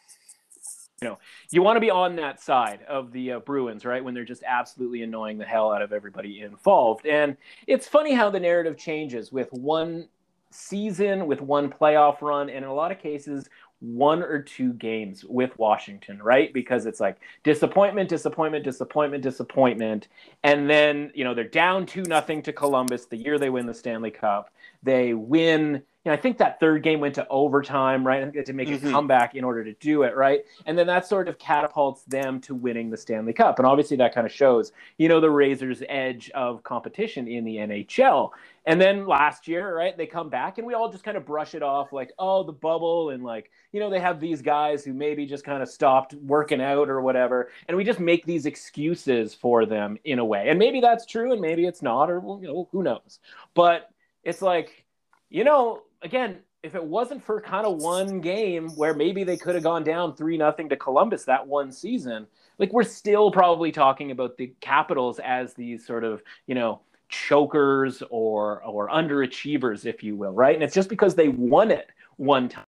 you know, you want to be on that side of the uh, Bruins, right, when they're just absolutely annoying the hell out of everybody involved. And it's funny how the narrative changes with one season, with one playoff run, and in a lot of cases, one or two games with Washington, right? Because it's like disappointment, disappointment, disappointment, disappointment. And then, you know, they're down two nothing to Columbus the year they win the Stanley Cup. They win... You know, I think that third game went to overtime, right? I think they had to make mm-hmm. a comeback in order to do it, right? And then that sort of catapults them to winning the Stanley Cup. And obviously that kind of shows, you know, the razor's edge of competition in the N H L. And then last year, right, they come back and we all just kind of brush it off like, oh, the bubble. And like, you know, they have these guys who maybe just kind of stopped working out or whatever. And we just make these excuses for them in a way. And maybe that's true and maybe it's not, or, you know, who knows. But it's like, you know, again, if it wasn't for kind of one game where maybe they could have gone down three nothing to Columbus that one season, like we're still probably talking about the Capitals as these sort of, you know, chokers or or underachievers, if you will, right? And it's just because they won it one time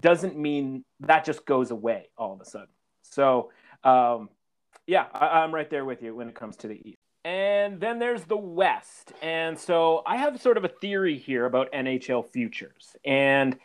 doesn't mean that just goes away all of a sudden. So, um, yeah, I, I'm right there with you when it comes to the East. And then there's the West. And so I have sort of a theory here about N H L futures. And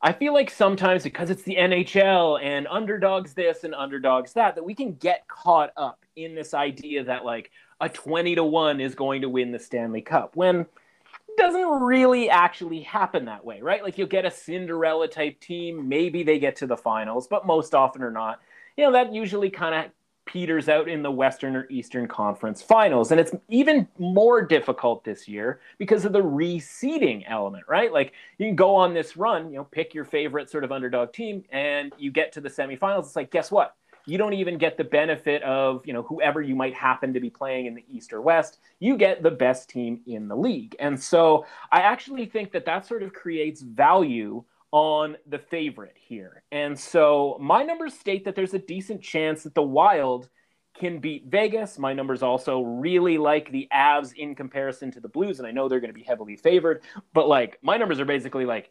I feel like sometimes because it's the N H L and underdogs this and underdogs that, that we can get caught up in this idea that like a twenty to one is going to win the Stanley Cup when it doesn't really actually happen that way, right? Like you'll get a Cinderella type team. Maybe they get to the finals, but most often or not, you know, that usually kind of peters out in the Western or Eastern Conference Finals. And it's even more difficult this year because of the reseeding element, right? Like you can go on this run, you know, pick your favorite sort of underdog team and you get to the semifinals. It's like, guess what? You don't even get the benefit of, you know, whoever you might happen to be playing in the East or West. You get the best team in the league. And so I actually think that that sort of creates value on the favorite here. And so my numbers state that there's a decent chance that the Wild can beat Vegas. My numbers also really like the Avs in comparison to the Blues, and I know they're going to be heavily favored, but like my numbers are basically like,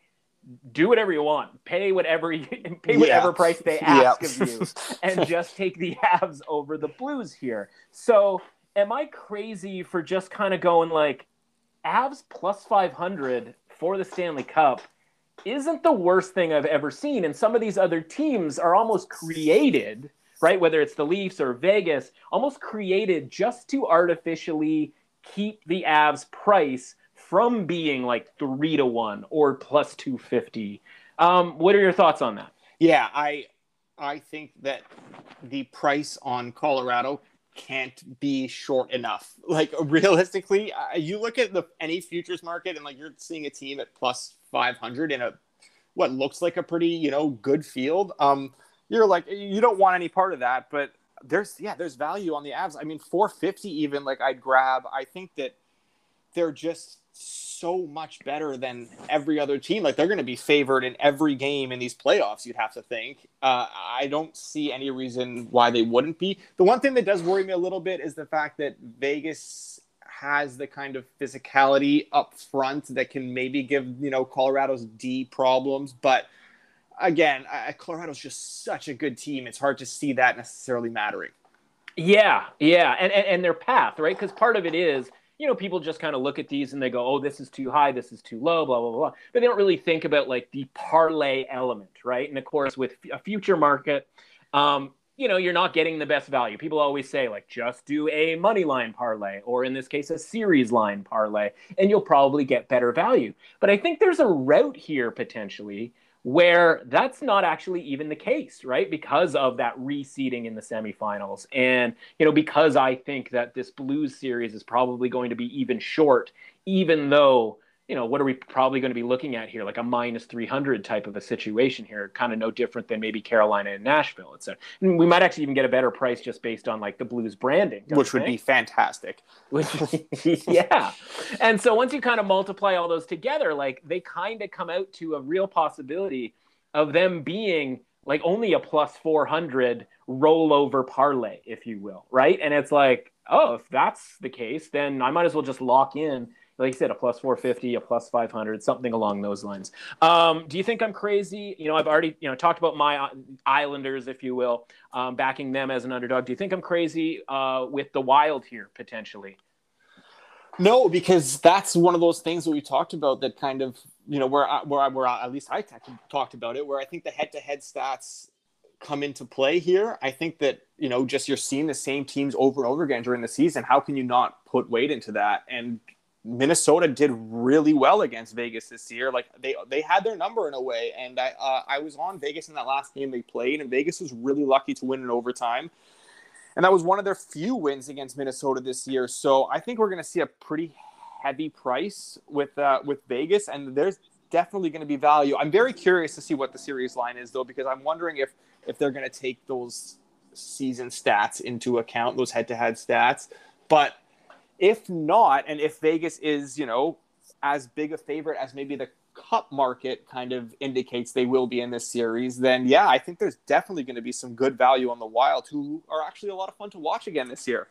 do whatever you want, pay whatever you pay whatever yeah. price they ask yeah. of you, and just take the Avs over the Blues here. So am I crazy for just kind of going like Avs plus five hundred for the Stanley Cup isn't the worst thing I've ever seen? And some of these other teams are almost created, right? Whether it's the Leafs or Vegas, almost created just to artificially keep the Avs price from being like three to one or plus two fifty. Um, what are your thoughts on that? Yeah, I, I think that the price on Colorado can't be short enough. Like realistically, uh, you look at the any futures market and like you're seeing a team at plus five hundred in a what looks like a pretty, you know, good field. Um, you're like, you don't want any part of that, but there's yeah, there's value on the Avs. I mean, four fifty even, like I'd grab. I think that they're just so much better than every other team. Like they're going to be favored in every game in these playoffs, you'd have to think. Uh, I don't see any reason why they wouldn't be. The one thing that does worry me a little bit is the fact that Vegas has the kind of physicality up front that can maybe give, you know, Colorado's D problems. But again, I, Colorado's just such a good team. It's hard to see that necessarily mattering. Yeah. Yeah. And, and, and their path, right? Because part of it is, you know, people just kind of look at these and they go, oh, this is too high, this is too low, blah, blah, blah. But they don't really think about like the parlay element, right? And of course, with a future market, um, you know, you're not getting the best value. People always say like, just do a money line parlay, or in this case, a series line parlay, and you'll probably get better value. But I think there's a route here potentially where that's not actually even the case, right? Because of that reseeding in the semifinals. And, you know, because I think that this Blues series is probably going to be even short, even though, you know, what are we probably going to be looking at here? Like a minus three hundred type of a situation here, kind of no different than maybe Carolina and Nashville. It's a, and we might actually even get a better price just based on like the Blues branding. Which would be fantastic. Which, yeah. And so once you kind of multiply all those together, like they kind of come out to a real possibility of them being like only a plus four hundred rollover parlay, if you will, right? And it's like, oh, if that's the case, then I might as well just lock in, like I said, a plus four fifty, a plus five hundred, something along those lines. Um, do you think I'm crazy? You know, I've already, you know, talked about my Islanders, if you will, um, backing them as an underdog. Do you think I'm crazy uh, with the Wild here, potentially? No, because that's one of those things that we talked about that kind of, you know, where I, where I, where I, at least I talked about it, where I think the head-to-head stats come into play here. I think that, you know, just you're seeing the same teams over and over again during the season. How can you not put weight into that? And Minnesota did really well against Vegas this year. Like they they had their number in a way. And I uh, I was on Vegas in that last game they played, and Vegas was really lucky to win in overtime. And that was one of their few wins against Minnesota this year. So I think we're going to see a pretty heavy price with uh, with Vegas, and there's definitely going to be value. I'm very curious to see what the series line is, though, because I'm wondering if if they're going to take those season stats into account, those head-to-head stats. But if not, and if Vegas is, you know, as big a favorite as maybe the Cup market kind of indicates they will be in this series, then yeah, I think there's definitely going to be some good value on the Wild, who are actually a lot of fun to watch again this year.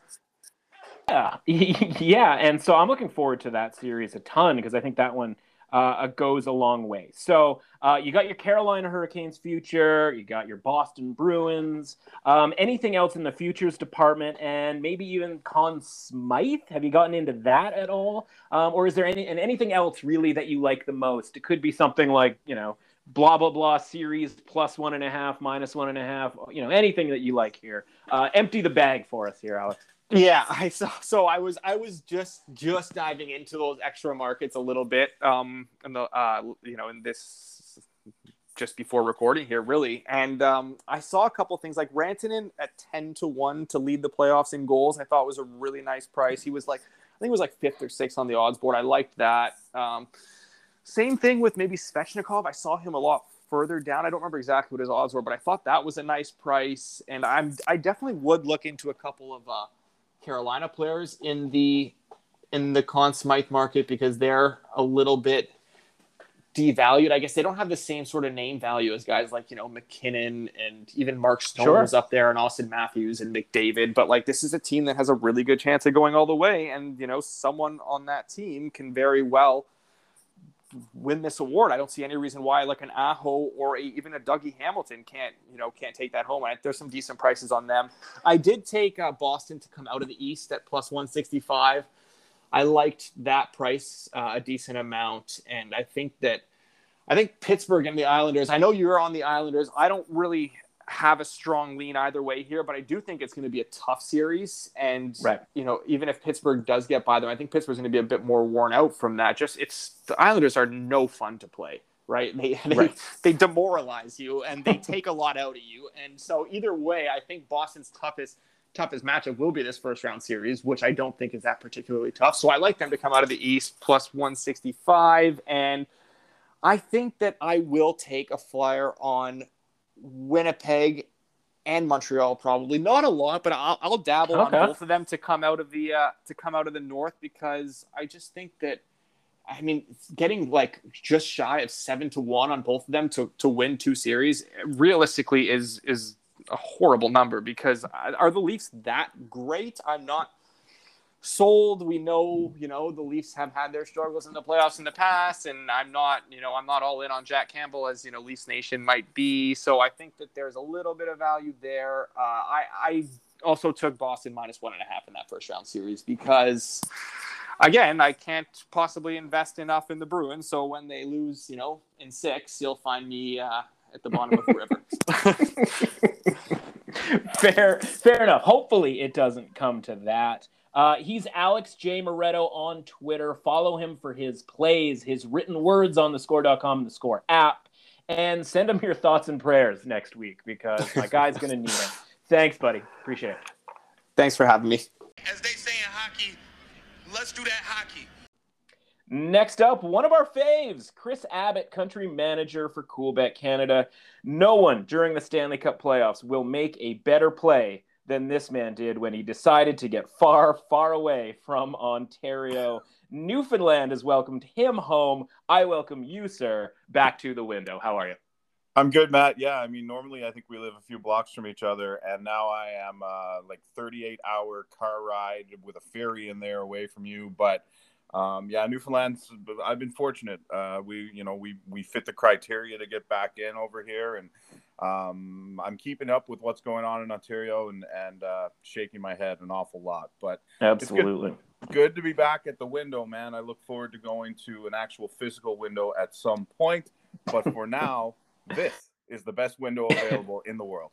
Yeah, yeah, and so I'm looking forward to that series a ton, because I think that one uh, goes a long way. So uh, you got your Carolina Hurricanes future, you got your Boston Bruins, um, anything else in the futures department, and maybe even Conn Smythe? Have you gotten into that at all? Um, or is there any and anything else really that you like the most? It could be something like, you know, blah, blah, blah, series, plus one and a half, minus one and a half, you know, anything that you like here. Uh, empty the bag for us here, Alex. Yeah, I saw. So I was, I was just, just diving into those extra markets a little bit, um, in the, uh, you know, in this, just before recording here, really. And um, I saw a couple things like Rantanen at ten to one to lead the playoffs in goals. I thought it was a really nice price. He was like, I think it was like fifth or sixth on the odds board. I liked that. Um, same thing with maybe Svechnikov. I saw him a lot further down. I don't remember exactly what his odds were, but I thought that was a nice price. And I'm, I definitely would look into a couple of. Uh, Carolina players in the in the Conn Smythe market, because they're a little bit devalued. I guess they don't have the same sort of name value as guys like, you know, McKinnon and even Mark Stone sure. was up there, and Auston Matthews and McDavid. But like, this is a team that has a really good chance of going all the way, and you know, someone on that team can very well win this award. I don't see any reason why like an Aho or a, even a Dougie Hamilton can't, you know, can't take that home. And there's some decent prices on them. I did take uh, Boston to come out of the East at plus one sixty-five. I liked that price uh, a decent amount. And I think that, I think Pittsburgh and the Islanders, I know you're on the Islanders. I don't really have a strong lean either way here, but I do think it's going to be a tough series. And, right. you know, even if Pittsburgh does get by them, I think Pittsburgh's going to be a bit more worn out from that. Just it's the Islanders are no fun to play, right? They, they, right. they demoralize you, and they take a lot out of you. And so either way, I think Boston's toughest, toughest matchup will be this first round series, which I don't think is that particularly tough. So I like them to come out of the East plus one sixty-five. And I think that I will take a flyer on Winnipeg and Montreal, probably not a lot, but I'll, I'll dabble okay. on both of them to come out of the uh, to come out of the North, because I just think that, I mean, getting like just shy of seven to one on both of them to to win two series realistically is is a horrible number, because are the Leafs that great? I'm not sold. We know, you know, the Leafs have had their struggles in the playoffs in the past, and I'm not, you know, I'm not all in on Jack Campbell as, you know, Leafs Nation might be. So I think that there's a little bit of value there. Uh, I, I also took Boston minus one and a half in that first round series, because again, I can't possibly invest enough in the Bruins. So when they lose, you know, in six, you'll find me uh, at the bottom of the river. Fair, fair enough. Hopefully it doesn't come to that. Uh, he's Alex J. Moretto on Twitter. Follow him for his plays, his written words on the score dot com, the Score app, and send him your thoughts and prayers next week, because my guy's going to need it. Thanks, buddy. Appreciate it. Thanks for having me. As they say in hockey, let's do that hockey. Next up, one of our faves, Chris Abbott, country manager for Coolbet Canada. No one during the Stanley Cup playoffs will make a better play than this man did when he decided to get far, far away from Ontario. Newfoundland has welcomed him home. I welcome you, sir, back to the window. How are you? I'm good, Matt. Yeah, I mean, normally I think we live a few blocks from each other, and now I am uh, like thirty-eight hour car ride with a ferry in there away from you. But um, yeah, Newfoundland's, I've been fortunate. Uh, we, you know, we we fit the criteria to get back in over here, and um, I'm keeping up with what's going on in Ontario and and uh, shaking my head an awful lot. But absolutely. Good to be back at the window, man. I look forward to going to an actual physical window at some point. But for now, this is the best window available in the world.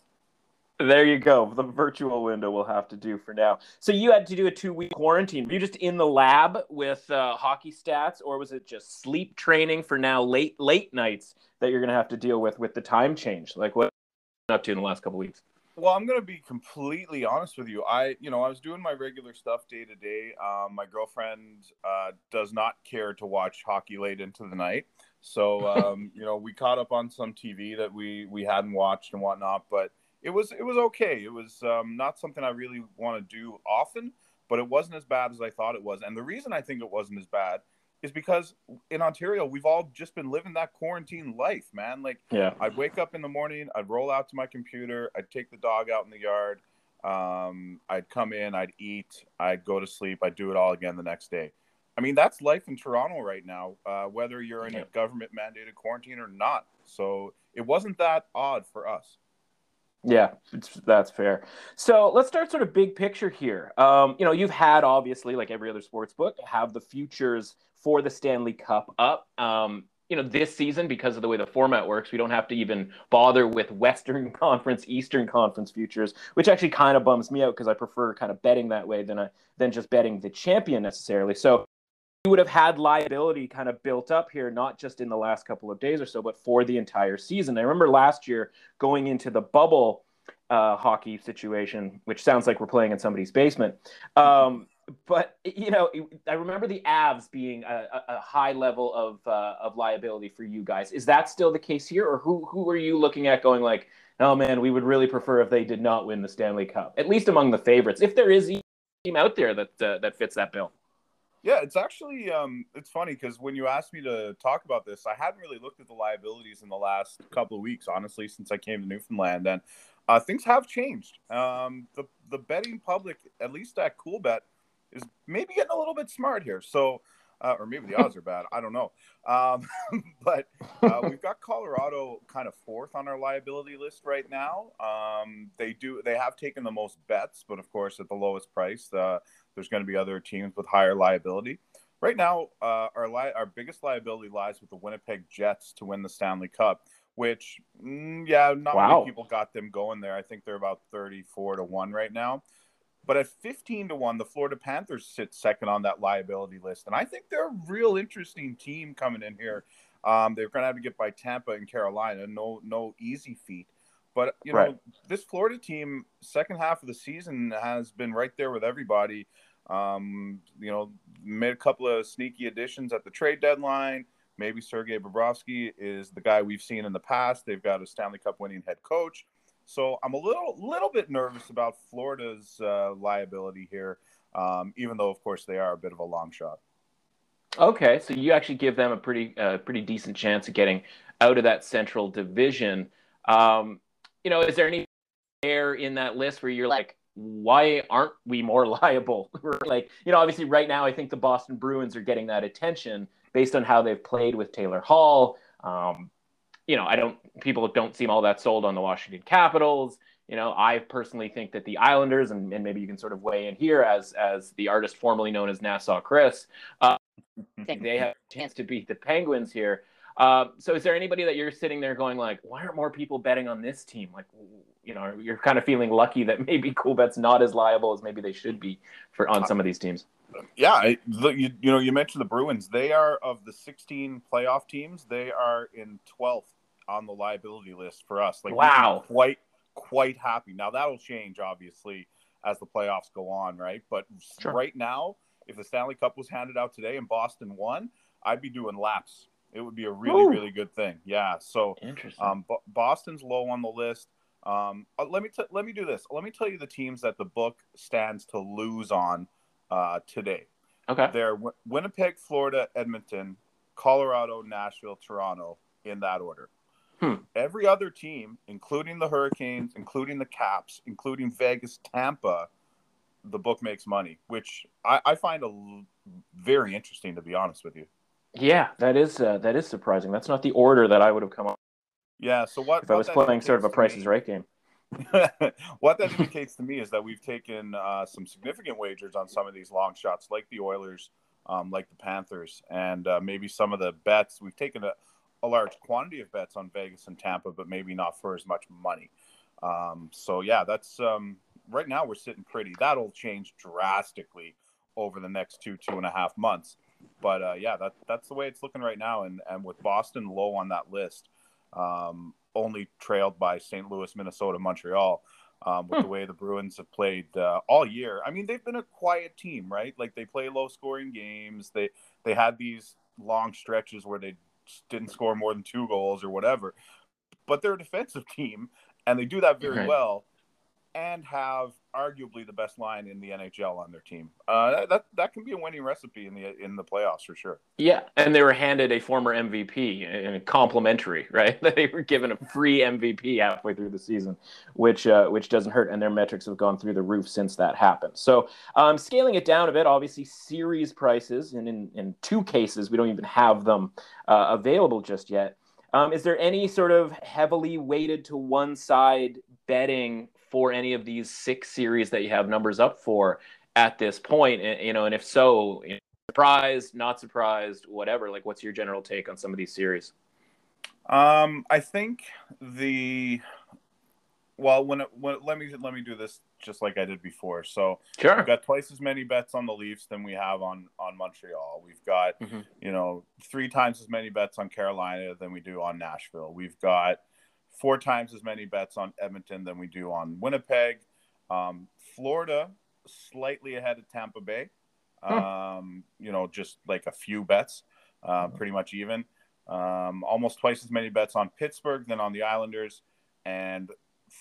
There you go. The virtual window will have to do for now. So you had to do a two-week quarantine. Were you just in the lab with uh, hockey stats, or was it just sleep training for now late late nights that you're going to have to deal with with the time change? Like what up to in the last couple weeks? Well, I'm going to be completely honest with you. I, you know, I was doing my regular stuff day to day. Um, my girlfriend uh, does not care to watch hockey late into the night. So, um, you know, we caught up on some T V that we, we hadn't watched and whatnot, but it was, it was okay. It was um, not something I really want to do often, but it wasn't as bad as I thought it was. And the reason I think it wasn't as bad is because in Ontario, we've all just been living that quarantine life, man. Like, yeah. I'd wake up in the morning, I'd roll out to my computer, I'd take the dog out in the yard, um, I'd come in, I'd eat, I'd go to sleep, I'd do it all again the next day. I mean, that's life in Toronto right now, uh, whether you're in yeah. a government-mandated quarantine or not. So it wasn't that odd for us. Yeah, that's fair. So let's start sort of big picture here. Um, you know, you've had, obviously, like every other sports book, have the futures for the Stanley Cup up. Um, you know, this season, because of the way the format works, we don't have to even bother with Western Conference, Eastern Conference futures, which actually kind of bums me out because I prefer kind of betting that way than, I, than just betting the champion necessarily. So you would have had liability kind of built up here, not just in the last couple of days or so, but for the entire season. I remember last year going into the bubble uh, hockey situation, which sounds like we're playing in somebody's basement. Um, but, you know, I remember the Avs being a, a high level of uh, of liability for you guys. Is that still the case here? Or who, who are you looking at going like, oh, man, we would really prefer if they did not win the Stanley Cup, at least among the favorites, if there is a team out there that uh, that fits that bill? Yeah, it's actually um, it's funny because when you asked me to talk about this, I hadn't really looked at the liabilities in the last couple of weeks, honestly, since I came to Newfoundland. And uh, things have changed. Um, the the betting public, at least at Coolbet, is maybe getting a little bit smart here. So, uh, or maybe the odds are bad. I don't know. Um, but uh, we've got Colorado kind of fourth on our liability list right now. Um, they do they have taken the most bets, but of course at the lowest price. Uh, There's going to be other teams with higher liability. Right now, uh, our li- our biggest liability lies with the Winnipeg Jets to win the Stanley Cup, which, mm, yeah, not wow. many people got them going there. I think they're about thirty-four to one right now. But at fifteen to one, the Florida Panthers sit second on that liability list. And I think they're a real interesting team coming in here. Um, they're going to have to get by Tampa and Carolina. No, no easy feat. But, you know, right. this Florida team, second half of the season, has been right there with everybody. Um, you know, made a couple of sneaky additions at the trade deadline. Maybe Sergei Bobrovsky is the guy we've seen in the past. They've got a Stanley Cup winning head coach. So I'm a little, little bit nervous about Florida's uh, liability here, um, even though, of course, they are a bit of a long shot. Okay, so you actually give them a pretty, uh, pretty decent chance of getting out of that Central Division. Um, you know, is there any there in that list where you're like, why aren't we more liable? We're like, you know, obviously right now I think the Boston Bruins are getting that attention based on how they've played with Taylor Hall. Um, you know, I don't, people don't seem all that sold on the Washington Capitals. You know, I personally think that the Islanders, and, and maybe you can sort of weigh in here as, as the artist formerly known as Nassau Chris, uh, they have a chance to beat the Penguins here. Uh, so is there anybody that you're sitting there going like, why aren't more people betting on this team? Like, you know, you're kind of feeling lucky that maybe Coolbet's not as liable as maybe they should be for on some of these teams. Yeah, I, the, you, you know, you mentioned the Bruins. They are, of the sixteen playoff teams, they are in twelfth on the liability list for us. Like, wow. Quite, quite happy. Now, that'll change, obviously, as the playoffs go on, right? But sure. Right now, if the Stanley Cup was handed out today and Boston won, I'd be doing laps. It would be a really, Ooh. really good thing. Yeah. So Interesting. Um, B- Boston's low on the list. Um, let me t- let me do this. Let me tell you the teams that the book stands to lose on uh, today. Okay. They're w- Winnipeg, Florida, Edmonton, Colorado, Nashville, Toronto, in that order. Hmm. Every other team, including the Hurricanes, including the Caps, including Vegas, Tampa, the book makes money, which I, I find a l- very interesting, to be honest with you. Yeah, that is uh, that is surprising. That's not the order that I would have come up with. Yeah, so what if what I was playing sort of a Price is Right game? What that indicates to me is that we've taken uh, some significant wagers on some of these long shots, like the Oilers, um, like the Panthers, and uh, maybe some of the bets. We've taken a, a large quantity of bets on Vegas and Tampa, but maybe not for as much money. Um, so, yeah, that's um, right now we're sitting pretty. That'll change drastically over the next two, two and a half months. But, uh, yeah, that, that's the way it's looking right now. And, and with Boston low on that list, um, only trailed by Saint Louis, Minnesota, Montreal, um, with hmm. the way the Bruins have played uh, all year. I mean, they've been a quiet team, right? Like, they play low-scoring games. They they had these long stretches where they didn't score more than two goals or whatever. But they're a defensive team, and they do that very right. well, and have arguably the best line in the N H L on their team. Uh, that that can be a winning recipe in the in the playoffs for sure. Yeah, and they were handed a former M V P and a complimentary, right? They were given a free M V P halfway through the season, which uh, which doesn't hurt, and their metrics have gone through the roof since that happened. So um, scaling it down a bit, obviously series prices, and in, in two cases, we don't even have them uh, available just yet. Um, is there any sort of heavily weighted to one side betting for any of these six series that you have numbers up for at this point? And, you know, and if so, you know, surprised, not surprised, whatever, like what's your general take on some of these series? Um, I think the, well, when, it, when it, let me, let me do this just like I did before. So sure. We've got twice as many bets on the Leafs than we have on, on Montreal. We've got, mm-hmm. you know, three times as many bets on Carolina than we do on Nashville. We've got four times as many bets on Edmonton than we do on Winnipeg. Um, Florida, slightly ahead of Tampa Bay. Um, hmm. You know, just like a few bets, uh, pretty much even. Um, almost twice as many bets on Pittsburgh than on the Islanders, and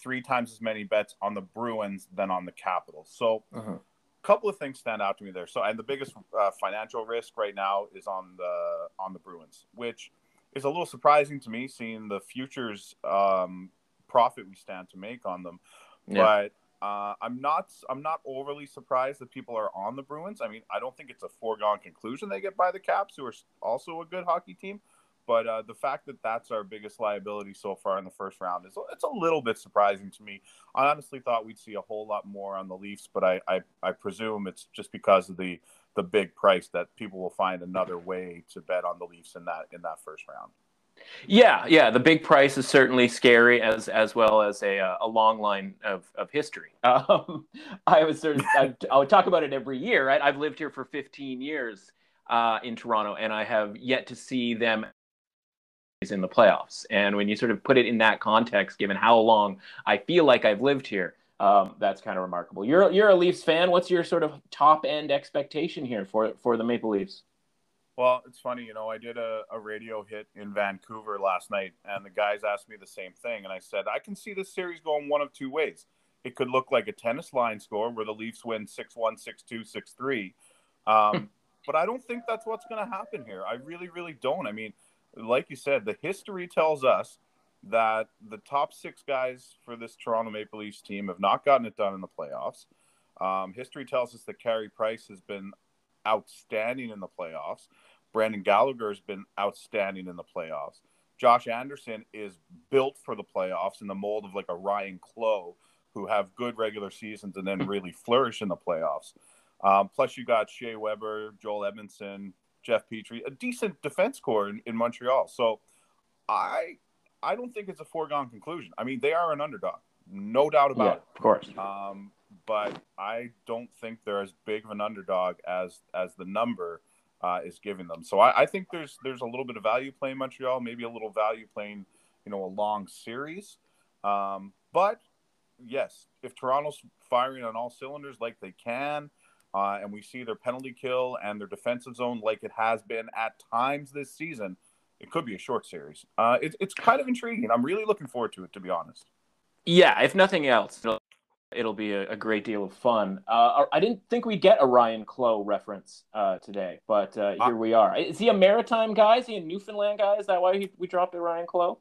three times as many bets on the Bruins than on the Capitals. So uh-huh. a couple of things stand out to me there. So, and the biggest uh, financial risk right now is on the on the Bruins, which – it's a little surprising to me, seeing the futures um, profit we stand to make on them. Yeah. But uh, I'm not I'm not overly surprised that people are on the Bruins. I mean, I don't think it's a foregone conclusion they get by the Caps, who are also a good hockey team. But uh, the fact that that's our biggest liability so far in the first round, is it's a little bit surprising to me. I honestly thought we'd see a whole lot more on the Leafs, but I, I, I presume it's just because of the – the big price that people will find another way to bet on the Leafs in that in that first round. Yeah, yeah, the big price is certainly scary, as as well as a uh, a long line of of history. Um, I was sort of I, I would talk about it every year, right? I've lived here for fifteen years uh, in Toronto, and I have yet to see them in the playoffs. And when you sort of put it in that context, given how long I feel like I've lived here, Um, that's kind of remarkable. You're you're a Leafs fan. What's your sort of top end expectation here for for the Maple Leafs? Well, it's funny, you know, I did a, a radio hit in Vancouver last night, and the guys asked me the same thing, and I said I can see this series going one of two ways. It could look like a tennis line score where the Leafs win six one, six two, six three, um, but I don't think that's what's going to happen here. I really, really don't. I mean, like you said, the history tells us that the top six guys for this Toronto Maple Leafs team have not gotten it done in the playoffs. Um, history tells us that Carey Price has been outstanding in the playoffs. Brandon Gallagher has been outstanding in the playoffs. Josh Anderson is built for the playoffs in the mold of like a Ryan Clowe, who have good regular seasons and then really flourish in the playoffs. Um, plus you got Shea Weber, Joel Edmondson, Jeff Petrie, a decent defense core in, in Montreal. So I... I don't think it's a foregone conclusion. I mean, they are an underdog, no doubt about yeah, it. Of course. Um, but I don't think they're as big of an underdog as as the number uh, is giving them. So I, I think there's there's a little bit of value playing Montreal, maybe a little value playing, you know, a long series. Um, but yes, if Toronto's firing on all cylinders like they can, uh, and we see their penalty kill and their defensive zone like it has been at times this season, it could be a short series. Uh, it's it's kind of intriguing. I'm really looking forward to it, to be honest. Yeah, if nothing else, it'll, it'll be a, a great deal of fun. Uh, I didn't think we'd get a Ryan Clowe reference uh, today, but uh, here we are. Is he a maritime guy? Is he a Newfoundland guy? Is that why he, we dropped it, Ryan Clowe?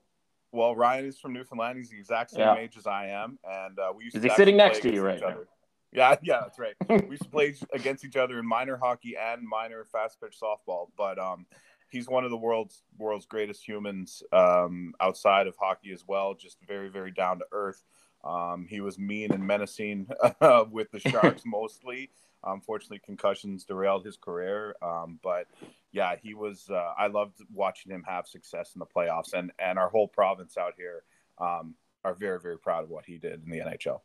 Well, Ryan is from Newfoundland. He's the exact same yeah. age as I am, and uh, we used. Is to he sitting next to you right now? Other. Yeah, yeah, that's right. We used to play against each other in minor hockey and minor fast pitch softball, but. Um, He's one of the world's world's greatest humans um, outside of hockey as well. Just very, very down to earth. Um, he was mean and menacing uh, with the Sharks mostly. Unfortunately, concussions derailed his career. Um, but yeah, he was. Uh, I loved watching him have success in the playoffs, and and our whole province out here um, are very, very proud of what he did in the N H L.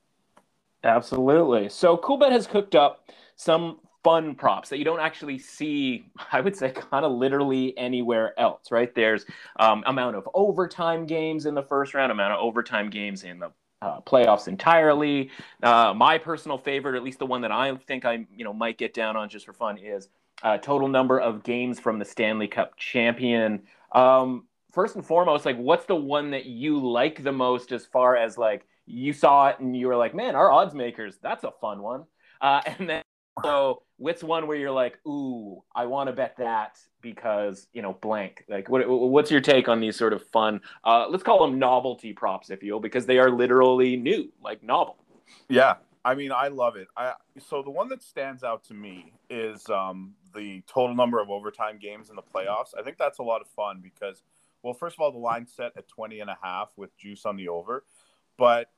Absolutely. So Coolbet has cooked up some fun props that you don't actually see, I would say, kind of literally anywhere else, right? There's um, amount of overtime games in the first round, amount of overtime games in the uh, playoffs entirely. Uh, my personal favorite, at least the one that I think I you know might get down on just for fun, is uh, total number of games from the Stanley Cup champion. Um, first and foremost, like, what's the one that you like the most as far as like you saw it and you were like, man, our odds makers, that's a fun one. Uh, and then so what's one where you're like, ooh, I want to bet that because, you know, blank. Like, what, what's your take on these sort of fun, uh, let's call them novelty props, if you will, because they are literally new, like novel. Yeah, I mean, I love it. I So the one that stands out to me is um, the total number of overtime games in the playoffs. I think that's a lot of fun because, well, first of all, the line's set at twenty and a half with juice on the over. But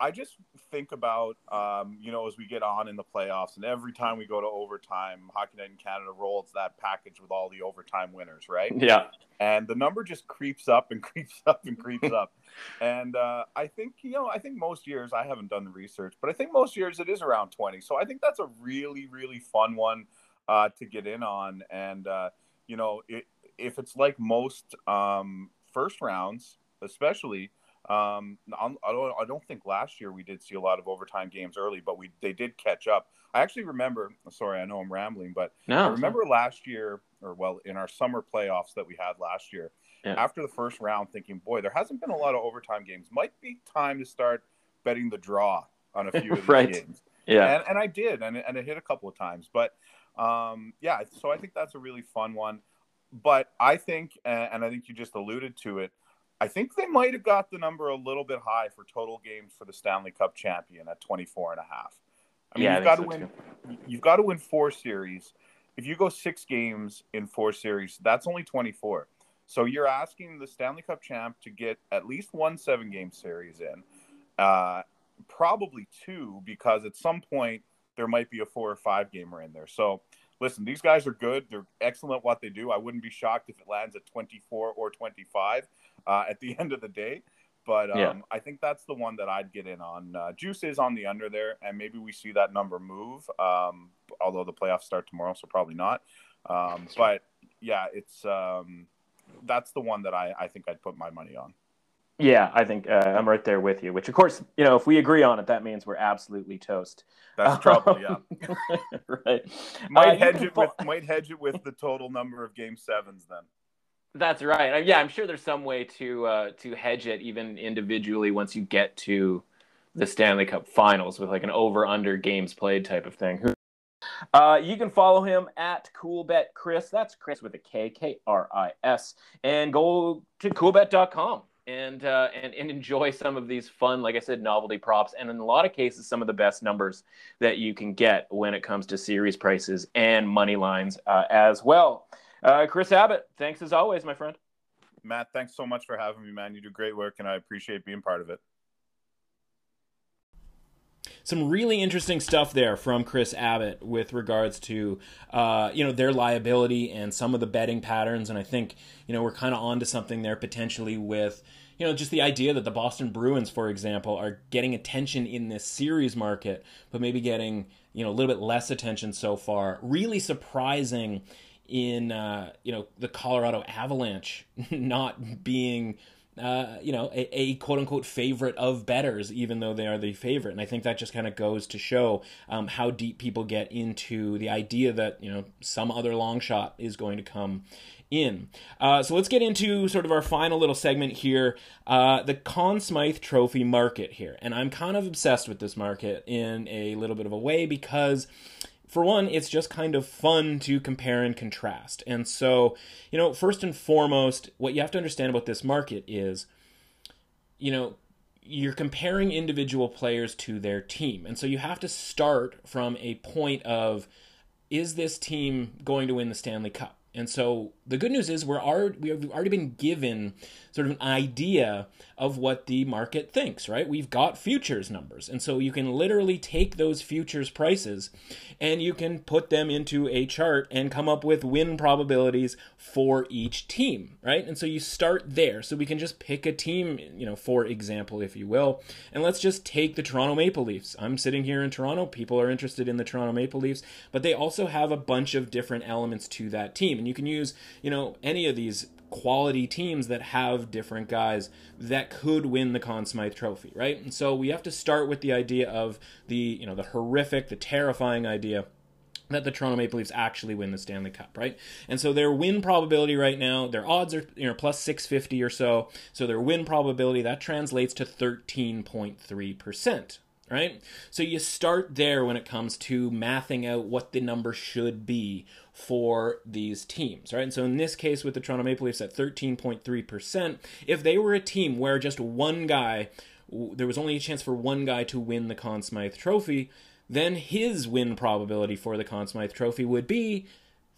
I just think about, um, you know, as we get on in the playoffs and every time we go to overtime, Hockey Night in Canada rolls that package with all the overtime winners, right? Yeah. And the number just creeps up and creeps up and creeps up. And uh, I think, you know, I think most years, I haven't done the research, but I think most years it is around twenty. So I think that's a really, really fun one uh, to get in on. And, uh, you know, it, if it's like most um, first rounds, especially – Um, I don't, I don't think last year we did see a lot of overtime games early, but we they did catch up. I actually remember, sorry, I know I'm rambling, but no, I remember no. last year, or well, in our summer playoffs that we had last year, yeah. after the first round thinking, boy, there hasn't been a lot of overtime games. Might be time to start betting the draw on a few of these right. games. Yeah. And, and I did, and, and it hit a couple of times. But um, yeah, so I think that's a really fun one. But I think, and I think you just alluded to it, I think they might have got the number a little bit high for total games for the Stanley Cup champion at twenty-four and a half. I mean, yeah, you've got to so win too. You've got to win four series. If you go six games in four series, that's only twenty-four. So you're asking the Stanley Cup champ to get at least one seven-game series in, uh, probably two, because at some point there might be a four or five gamer in there. So listen, these guys are good. They're excellent at what they do. I wouldn't be shocked if it lands at twenty-four or twenty-five. Uh, at the end of the day. But um, yeah. I think that's the one that I'd get in on. Uh, juice is on the under there, and maybe we see that number move, um, although the playoffs start tomorrow, so probably not. Um, but, yeah, it's um, that's the one that I, I think I'd put my money on. Yeah, I think uh, I'm right there with you, which, of course, you know, if we agree on it, that means we're absolutely toast. That's trouble, um, yeah. Right. Might, uh, hedge it with, might hedge it with the total number of game sevens then. That's right. Yeah, I'm sure there's some way to uh, to hedge it even individually once you get to the Stanley Cup Finals with like an over-under games played type of thing. Uh, you can follow him at Coolbet Chris. That's Chris with a K, K R I S. And go to coolbet dot com and, uh, and, and enjoy some of these fun, like I said, novelty props. And in a lot of cases, some of the best numbers that you can get when it comes to series prices and money lines uh, as well. Uh, Chris Abbott, thanks as always, my friend. Matt, thanks so much for having me, man. You do great work, and I appreciate being part of it. Some really interesting stuff there from Chris Abbott with regards to, uh, you know, their liability and some of the betting patterns. And I think, you know, we're kind of onto something there potentially with, you know, just the idea that the Boston Bruins, for example, are getting attention in this series market, but maybe getting, you know, a little bit less attention so far. Really surprising in, uh, you know, the Colorado Avalanche not being uh, you know, a, a quote-unquote favorite of bettors, even though they are the favorite. And I think that just kind of goes to show um, how deep people get into the idea that, you know, some other long shot is going to come in. Uh, so let's get into sort of our final little segment here, uh, the Conn Smythe Trophy market here. And I'm kind of obsessed with this market in a little bit of a way because, for one, it's just kind of fun to compare and contrast. And so, you know, first and foremost, what you have to understand about this market is, you know, you're comparing individual players to their team. And so you have to start from a point of, is this team going to win the Stanley Cup? And so the good news is we're already, we've already been given sort of an idea of what the market thinks, right? We've got futures numbers. And so you can literally take those futures prices and you can put them into a chart and come up with win probabilities for each team, right? And so you start there. So we can just pick a team, you know, for example, if you will. And let's just take the Toronto Maple Leafs. I'm sitting here in Toronto. People are interested in the Toronto Maple Leafs, but they also have a bunch of different elements to that team. And you can use, you know, any of these quality teams that have different guys that could win the Conn Smythe Trophy, right? And so we have to start with the idea of the, you know, the horrific, the terrifying idea that the Toronto Maple Leafs actually win the Stanley Cup, right? And so their win probability right now, their odds are, you know, plus six fifty or so. So their win probability, that translates to thirteen point three percent. Right? So you start there when it comes to mathing out what the number should be for these teams, right? And so in this case with the Toronto Maple Leafs at thirteen point three percent, if they were a team where just one guy, there was only a chance for one guy to win the Conn Smythe Trophy, then his win probability for the Conn Smythe Trophy would be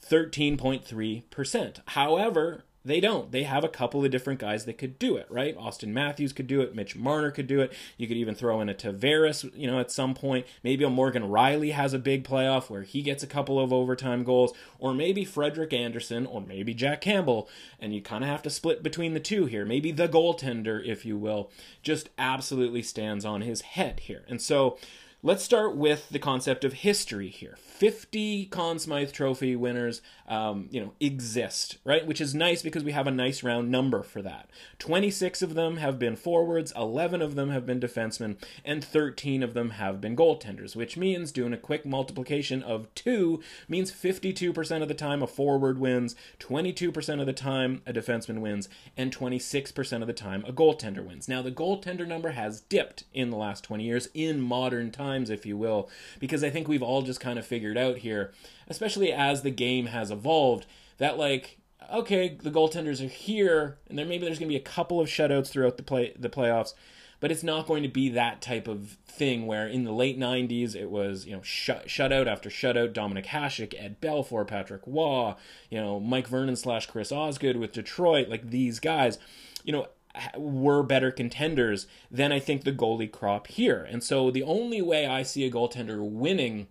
thirteen point three percent. However, they don't. They have a couple of different guys that could do it, right? Auston Matthews could do it. Mitch Marner could do it. You could even throw in a Tavares, you know, at some point. Maybe a Morgan Riley has a big playoff where he gets a couple of overtime goals. Or maybe Frederik Andersen or maybe Jack Campbell. And you kind of have to split between the two here. Maybe the goaltender, if you will, just absolutely stands on his head here. And so let's start with the concept of history here. fifty Conn Smythe Trophy winners, um, you know, exist, right? Which is nice because we have a nice round number for that. twenty-six of them have been forwards, eleven of them have been defensemen, and thirteen of them have been goaltenders, which means doing a quick multiplication of two means fifty-two percent of the time a forward wins, twenty-two percent of the time a defenseman wins, and twenty-six percent of the time a goaltender wins. Now, the goaltender number has dipped in the last twenty years in modern times, if you will, because I think we've all just kind of figured out here, especially as the game has evolved, that like, okay, the goaltenders are here, and then maybe there's going to be a couple of shutouts throughout the play the playoffs, but it's not going to be that type of thing where in the late nineties it was, you know, shut shutout after shutout, Dominic Hasek, Ed Belfour, Patrick Waugh, you know, Mike Vernon slash Chris Osgood with Detroit, like these guys, you know, were better contenders than I think the goalie crop here. And so the only way I see a goaltender winning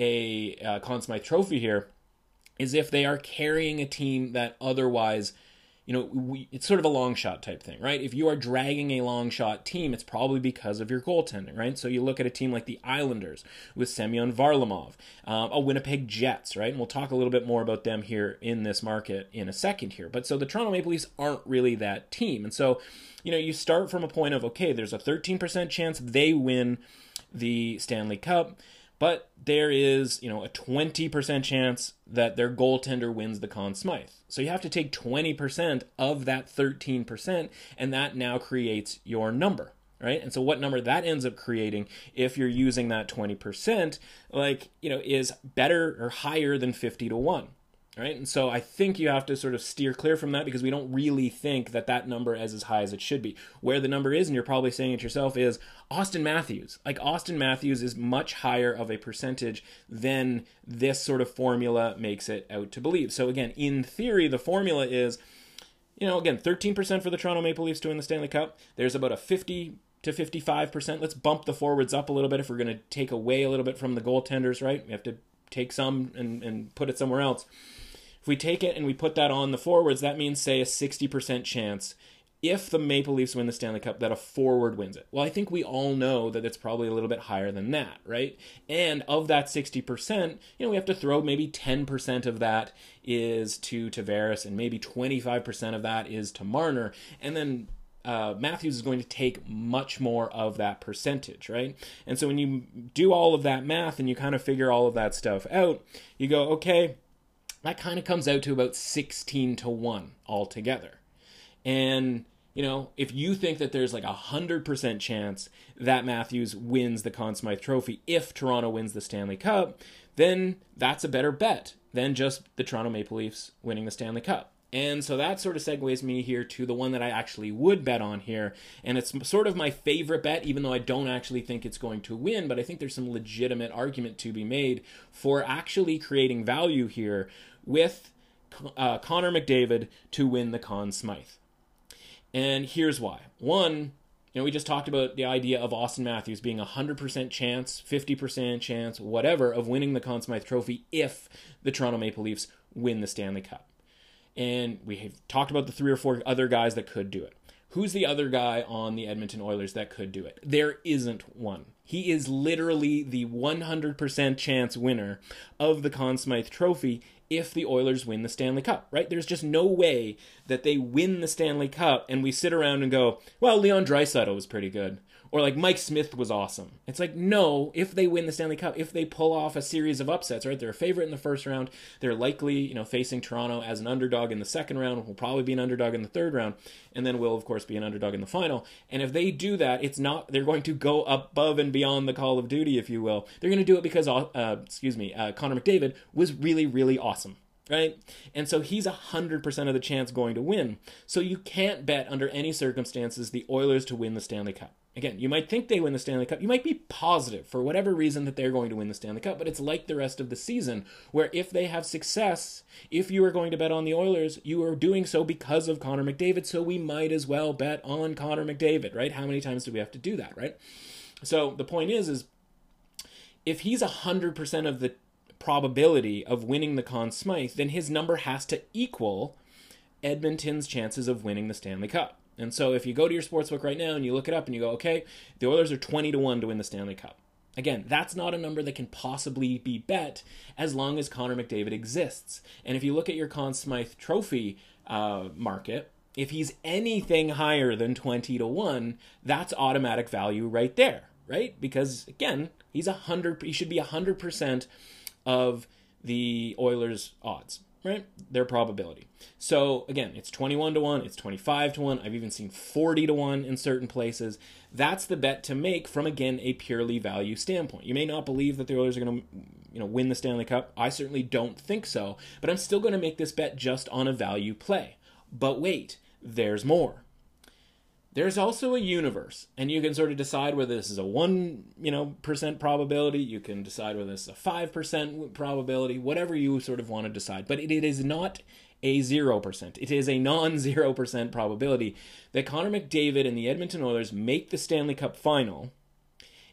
a uh, Conn Smythe Trophy here is if they are carrying a team that otherwise, you know, we, it's sort of a long shot type thing, right? If you are dragging a long shot team, it's probably because of your goaltending, right? So you look at a team like the Islanders with Semyon Varlamov, uh, a Winnipeg Jets, right? And we'll talk a little bit more about them here in this market in a second here. But so the Toronto Maple Leafs aren't really that team. And so, you know, you start from a point of, okay, there's a thirteen percent chance they win the Stanley Cup, but there is, you know, a twenty percent chance that their goaltender wins the Conn Smythe. So you have to take twenty percent of that thirteen percent, and that now creates your number, right? And so what number that ends up creating, if you're using that twenty percent, like, you know, is better or higher than fifty to one. Right? And so I think you have to sort of steer clear from that because we don't really think that that number is as high as it should be. Where the number is, and you're probably saying it yourself, is Auston Matthews. Like Auston Matthews is much higher of a percentage than this sort of formula makes it out to believe. So again, in theory, the formula is, you know, again, thirteen percent for the Toronto Maple Leafs to win the Stanley Cup. There's about a fifty to fifty-five percent. Let's bump the forwards up a little bit if we're going to take away a little bit from the goaltenders, right? We have to take some and, and put it somewhere else. If we take it and we put that on the forwards, that means, say, a sixty percent chance, if the Maple Leafs win the Stanley Cup, that a forward wins it. Well, I think we all know that it's probably a little bit higher than that, right? And of that sixty percent, you know, we have to throw maybe ten percent of that is to Tavares and maybe twenty-five percent of that is to Marner. And then uh, Matthews is going to take much more of that percentage, right? And so when you do all of that math and you kind of figure all of that stuff out, you go, okay, that kind of comes out to about sixteen to one altogether. And, you know, if you think that there's like a one hundred percent chance that Matthews wins the Conn Smythe Trophy if Toronto wins the Stanley Cup, then that's a better bet than just the Toronto Maple Leafs winning the Stanley Cup. And so that sort of segues me here to the one that I actually would bet on here. And it's sort of my favorite bet, even though I don't actually think it's going to win, but I think there's some legitimate argument to be made for actually creating value here with uh, Connor McDavid to win the Conn Smythe. And here's why. One, you know, we just talked about the idea of Auston Matthews being a one hundred percent chance, fifty percent chance, whatever, of winning the Conn Smythe Trophy if the Toronto Maple Leafs win the Stanley Cup. And we have talked about the three or four other guys that could do it. Who's the other guy on the Edmonton Oilers that could do it? There isn't one. He is literally the one hundred percent chance winner of the Conn Smythe Trophy if the Oilers win the Stanley Cup, right? There's just no way that they win the Stanley Cup and we sit around and go, well, Leon Draisaitl was pretty good. Or like Mike Smith was awesome. It's like, no, if they win the Stanley Cup, if they pull off a series of upsets, right? They're a favorite in the first round. They're likely, you know, facing Toronto as an underdog in the second round. We'll probably be an underdog in the third round. And then we'll, of course, be an underdog in the final. And if they do that, it's not, they're going to go above and beyond the call of duty, if you will. They're going to do it because, uh, excuse me, uh, Connor McDavid was really, really awesome. Right? And so he's one hundred percent of the chance going to win. So you can't bet under any circumstances the Oilers to win the Stanley Cup. Again, you might think they win the Stanley Cup. You might be positive for whatever reason that they're going to win the Stanley Cup, but it's like the rest of the season where if they have success, if you are going to bet on the Oilers, you are doing so because of Connor McDavid, so we might as well bet on Connor McDavid, right? How many times do we have to do that, right? So the point is, is if he's one hundred percent of the probability of winning the Conn Smythe, then his number has to equal Edmonton's chances of winning the Stanley Cup. And so if you go to your sportsbook right now and you look it up and you go, okay, the Oilers are twenty to one to win the Stanley Cup. Again, that's not a number that can possibly be bet as long as Connor McDavid exists. And if you look at your Conn Smythe Trophy uh, market, if he's anything higher than twenty to one, that's automatic value right there, right? Because again, he's one hundred, he should be one hundred percent of the Oilers' odds, right? Their probability. So again, it's twenty-one to one, it's twenty-five to one. I've even seen forty to one in certain places. That's the bet to make from, again, a purely value standpoint. You may not believe that the Oilers are going to, you know, win the Stanley Cup. I certainly don't think so, but I'm still going to make this bet just on a value play. But wait, there's more. There's also a universe, and you can sort of decide whether this is a one, you know, percent probability. You can decide whether this is a five percent probability, whatever you sort of want to decide. But it, it is not a zero percent. It is a non-zero percent probability that Connor McDavid and the Edmonton Oilers make the Stanley Cup final,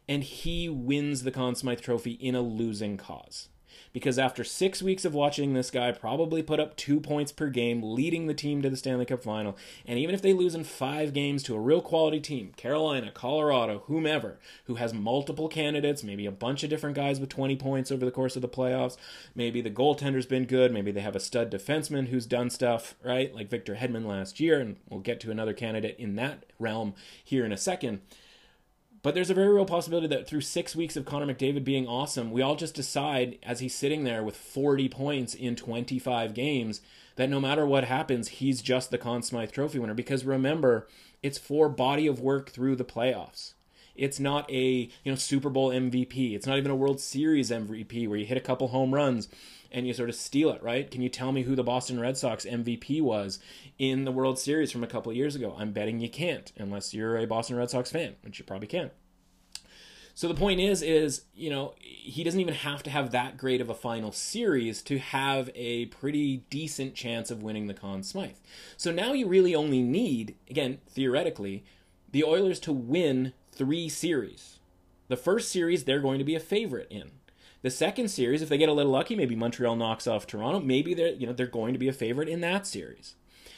and he wins the Conn Smythe Trophy in a losing cause. Because after six weeks of watching this guy probably put up two points per game, leading the team to the Stanley Cup final, and even if they lose in five games to a real quality team, Carolina, Colorado, whomever, who has multiple candidates, maybe a bunch of different guys with twenty points over the course of the playoffs, maybe the goaltender's been good, maybe they have a stud defenseman who's done stuff, right, like Victor Hedman last year, and we'll get to another candidate in that realm here in a second. But there's a very real possibility that through six weeks of Connor McDavid being awesome, we all just decide as he's sitting there with forty points in twenty-five games that no matter what happens, he's just the Conn Smythe Trophy winner. Because remember, it's for body of work through the playoffs. It's not a, you know, Super Bowl M V P. It's not even a World Series M V P where you hit a couple home runs and you sort of steal it, right? Can you tell me who the Boston Red Sox M V P was in the World Series from a couple of years ago? I'm betting you can't, unless you're a Boston Red Sox fan, which you probably can. So the point is, is, you know, he doesn't even have to have that great of a final series to have a pretty decent chance of winning the Conn Smythe. So now you really only need, again, theoretically, the Oilers to win three series. The first series, they're going to be a favorite in. The second series, if they get a little lucky, maybe Montreal knocks off Toronto, maybe they're, you know, they're going to be a favorite in that series.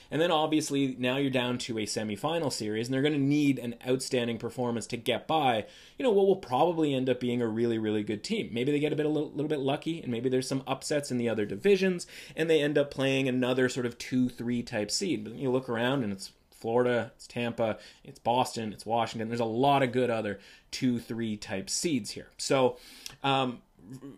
And then obviously now you're down to a semifinal series, and they're going to need an outstanding performance to get by, you know, what will probably end up being a really, really good team. Maybe they get a bit a little, little bit lucky, and maybe there's some upsets in the other divisions, and they end up playing another sort of two three type seed. But then you look around, and it's Florida, it's Tampa, it's Boston, it's Washington. There's a lot of good other two, three type seeds here. So um,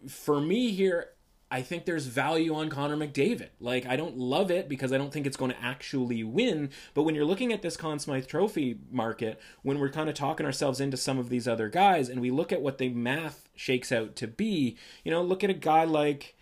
for me here, I think there's value on Connor McDavid. Like, I don't love it because I don't think it's going to actually win. But when you're looking at this Conn Smythe Trophy market, when we're kind of talking ourselves into some of these other guys and we look at what the math shakes out to be, you know, look at a guy like,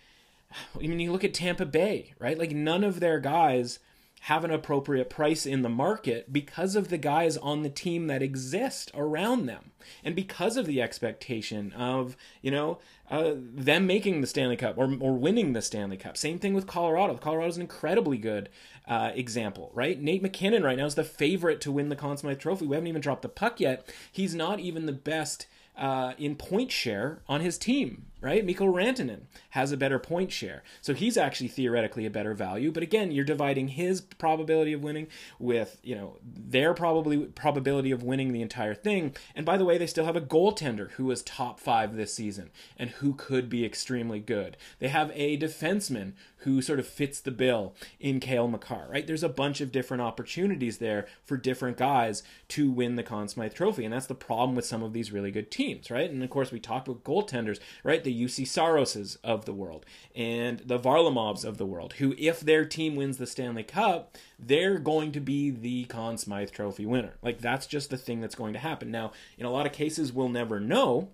I mean, you look at Tampa Bay, right? Like, none of their guys have an appropriate price in the market because of the guys on the team that exist around them, and because of the expectation of, you know, uh, them making the Stanley Cup or or winning the Stanley Cup. Same thing with Colorado. Colorado's an incredibly good uh, example, right? Nate McKinnon right now is the favorite to win the Conn Smythe Trophy. We haven't even dropped the puck yet. He's not even the best Uh, in point share on his team, right? Mikko Rantanen has a better point share. So he's actually theoretically a better value. But again, you're dividing his probability of winning with, you know, their probably probability of winning the entire thing. And by the way, they still have a goaltender who is top five this season and who could be extremely good. They have a defenseman who sort of fits the bill in Cale Makar, right? There's a bunch of different opportunities there for different guys to win the Conn Smythe Trophy. And that's the problem with some of these really good teams. Teams, right? And of course, we talked about goaltenders, right? The U C Saroses of the world and the Varlamovs of the world, who, if their team wins the Stanley Cup, they're going to be the Conn Smythe Trophy winner. Like, that's just the thing that's going to happen. Now, in a lot of cases, we'll never know,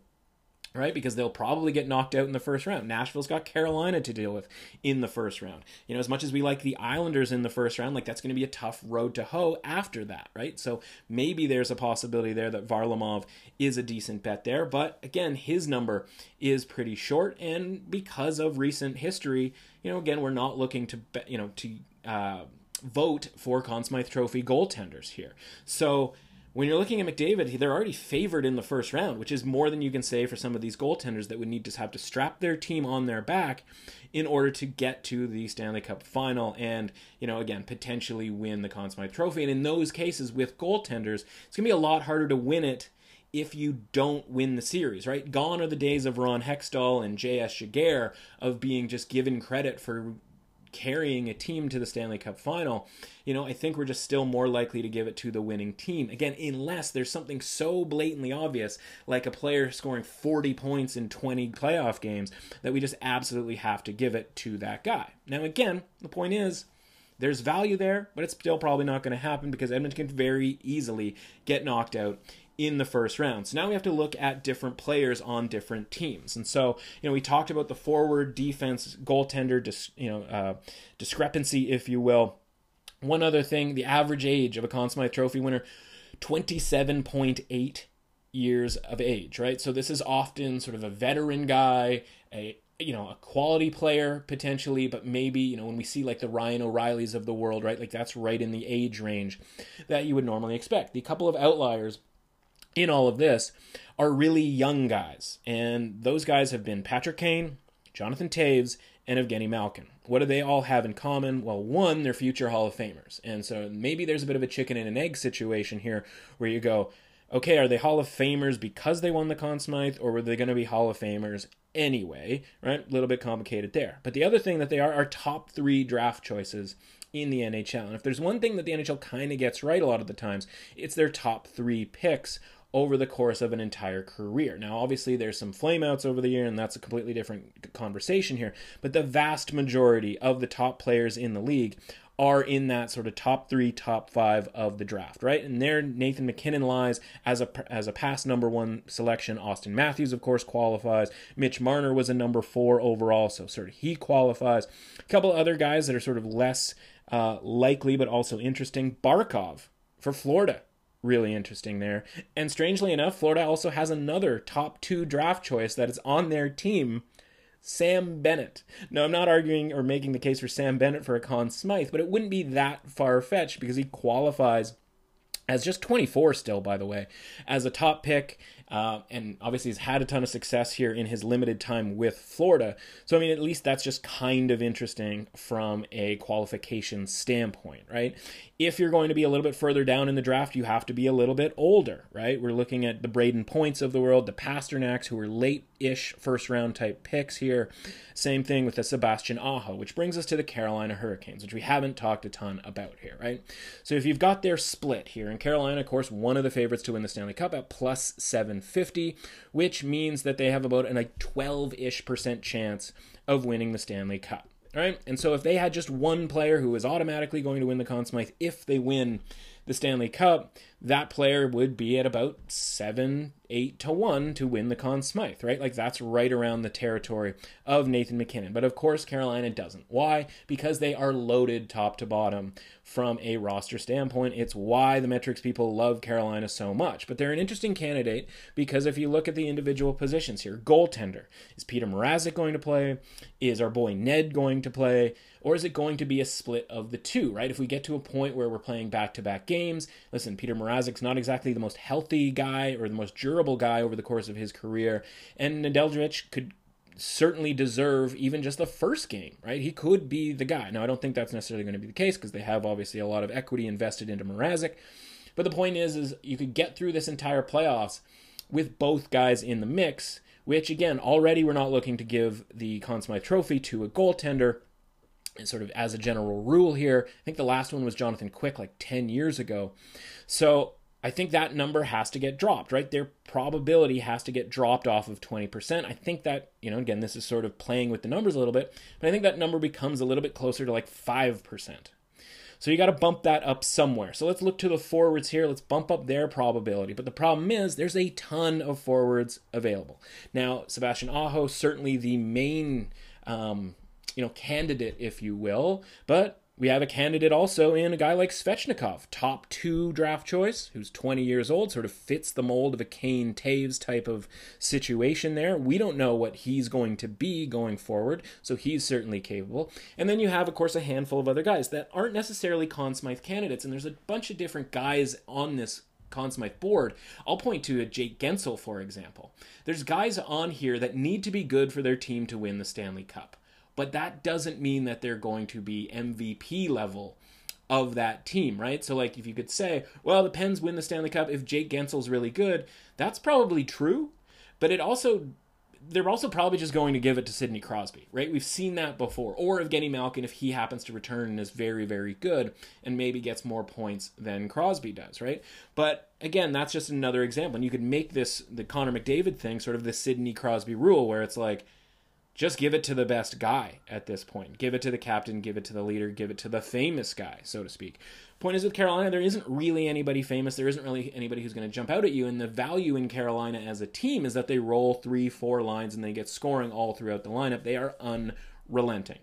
right? Because they'll probably get knocked out in the first round. Nashville's got Carolina to deal with in the first round. You know, as much as we like the Islanders in the first round, like, that's going to be a tough road to hoe after that, right? So maybe there's a possibility there that Varlamov is a decent bet there. But again, his number is pretty short. And because of recent history, you know, again, we're not looking to, bet, you know, to uh, vote for Conn Smythe Trophy goaltenders here. So when you're looking at McDavid, they're already favored in the first round, which is more than you can say for some of these goaltenders that would need to have to strap their team on their back in order to get to the Stanley Cup final and, you know, again, potentially win the Conn Smythe Trophy. And in those cases with goaltenders, it's going to be a lot harder to win it if you don't win the series, right? Gone are the days of Ron Hextall and J S Jaguar of being just given credit for carrying a team to the Stanley Cup final. You know, I think we're just still more likely to give it to the winning team. Again, unless there's something so blatantly obvious, like a player scoring forty points in twenty playoff games, that we just absolutely have to give it to that guy. Now, again, the point is, there's value there, but it's still probably not going to happen because Edmonton can very easily get knocked out in the first round. So now we have to look at different players on different teams. And so, you know, we talked about the forward, defense, goaltender, dis, you know, uh, discrepancy, if you will. One other thing, the average age of a Conn Smythe Trophy winner, twenty-seven point eight years of age, right? So this is often sort of a veteran guy, a you know, a quality player potentially, but maybe, you know, when we see like the Ryan O'Reillys of the world, right? Like, that's right in the age range that you would normally expect. The couple of outliers in all of this are really young guys. And those guys have been Patrick Kane, Jonathan Taves, and Evgeny Malkin. What do they all have in common? Well, one, they're future Hall of Famers. And so maybe there's a bit of a chicken and an egg situation here where you go, okay, are they Hall of Famers because they won the Conn Smythe, or were they going to be Hall of Famers anyway, right? A little bit complicated there. But the other thing that they are are top three draft choices in the N H L. And if there's one thing that the N H L kind of gets right a lot of the times, it's their top three picks over the course of an entire career. Now, obviously, there's some flameouts over the year, and that's a completely different conversation here. But the vast majority of the top players in the league are in that sort of top three, top five of the draft, right? And there, Nathan McKinnon lies as a as a past number one selection. Auston Matthews, of course, qualifies. Mitch Marner was a number four overall, so sort of he qualifies. A couple other guys that are sort of less uh, likely, but also interesting. Barkov for Florida. Really interesting there. And strangely enough, Florida also has another top two draft choice that is on their team, Sam Bennett. Now, I'm not arguing or making the case for Sam Bennett for a Conn Smythe, but it wouldn't be that far-fetched because he qualifies as just twenty-four still, by the way, as a top pick uh, and obviously has had a ton of success here in his limited time with Florida. So, I mean, at least that's just kind of interesting from a qualification standpoint, right? If you're going to be a little bit further down in the draft, you have to be a little bit older, right? We're looking at the Braden Points of the world, the Pasternaks, who are late-ish first-round type picks here. Same thing with the Sebastian Aho, which brings us to the Carolina Hurricanes, which we haven't talked a ton about here, right? So if you've got their split here, in Carolina, of course, one of the favorites to win the Stanley Cup at plus seven fifty, which means that they have about a like twelve-ish percent chance of winning the Stanley Cup, right? And so if they had just one player who is automatically going to win the Conn Smythe if they win the Stanley Cup, that player would be at about seven, eight to one to win the Conn Smythe, right? Like, that's right around the territory of Nathan McKinnon. But of course, Carolina doesn't. Why? Because they are loaded top to bottom from a roster standpoint. It's why the metrics people love Carolina so much. But they're an interesting candidate because if you look at the individual positions here, goaltender, is Peter Mrazek going to play? Is our boy Ned going to play? Or is it going to be a split of the two, right? If we get to a point where we're playing back-to-back games, listen, Peter Mrazek's not exactly the most healthy guy or the most durable guy over the course of his career, and Nedeljkovic could certainly deserve even just the first game, right? He could be the guy. Now, I don't think that's necessarily going to be the case because they have obviously a lot of equity invested into Mrazek, but the point is, is you could get through this entire playoffs with both guys in the mix, which, again, already we're not looking to give the Conn Smythe Trophy to a goaltender, and sort of as a general rule here. I think the last one was Jonathan Quick like ten years ago. So I think that number has to get dropped, right? Their probability has to get dropped off of twenty percent. I think that, you know, again, this is sort of playing with the numbers a little bit, but I think that number becomes a little bit closer to like five percent. So you got to bump that up somewhere. So let's look to the forwards here. Let's bump up their probability. But the problem is there's a ton of forwards available. Now, Sebastian Aho, certainly the main um you know, candidate, if you will, but we have a candidate also in a guy like Svechnikov, top two draft choice, who's twenty years old, sort of fits the mold of a Kane Taves type of situation there. We don't know what he's going to be going forward, so he's certainly capable. And then you have, of course, a handful of other guys that aren't necessarily Conn Smythe candidates, and there's a bunch of different guys on this Conn Smythe board. I'll point to a Jake Gensel, for example. There's guys on here that need to be good for their team to win the Stanley Cup. But that doesn't mean that they're going to be M V P level of that team, right? So, like, if you could say, well, the Pens win the Stanley Cup if Jake Gensel's really good, that's probably true, but it also... they're also probably just going to give it to Sidney Crosby, right? We've seen that before. Or Evgeny Malkin, if he happens to return and is very, very good and maybe gets more points than Crosby does, right? But again, that's just another example. And you could make this, the Connor McDavid thing, sort of the Sidney Crosby rule where it's like, just give it to the best guy at this point. Give it to the captain, give it to the leader, give it to the famous guy, so to speak. Point is, with Carolina, there isn't really anybody famous. There isn't really anybody who's going to jump out at you. And the value in Carolina as a team is that they roll three, four lines and they get scoring all throughout the lineup. They are unrelenting,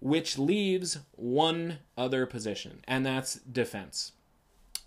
which leaves one other position, and that's defense.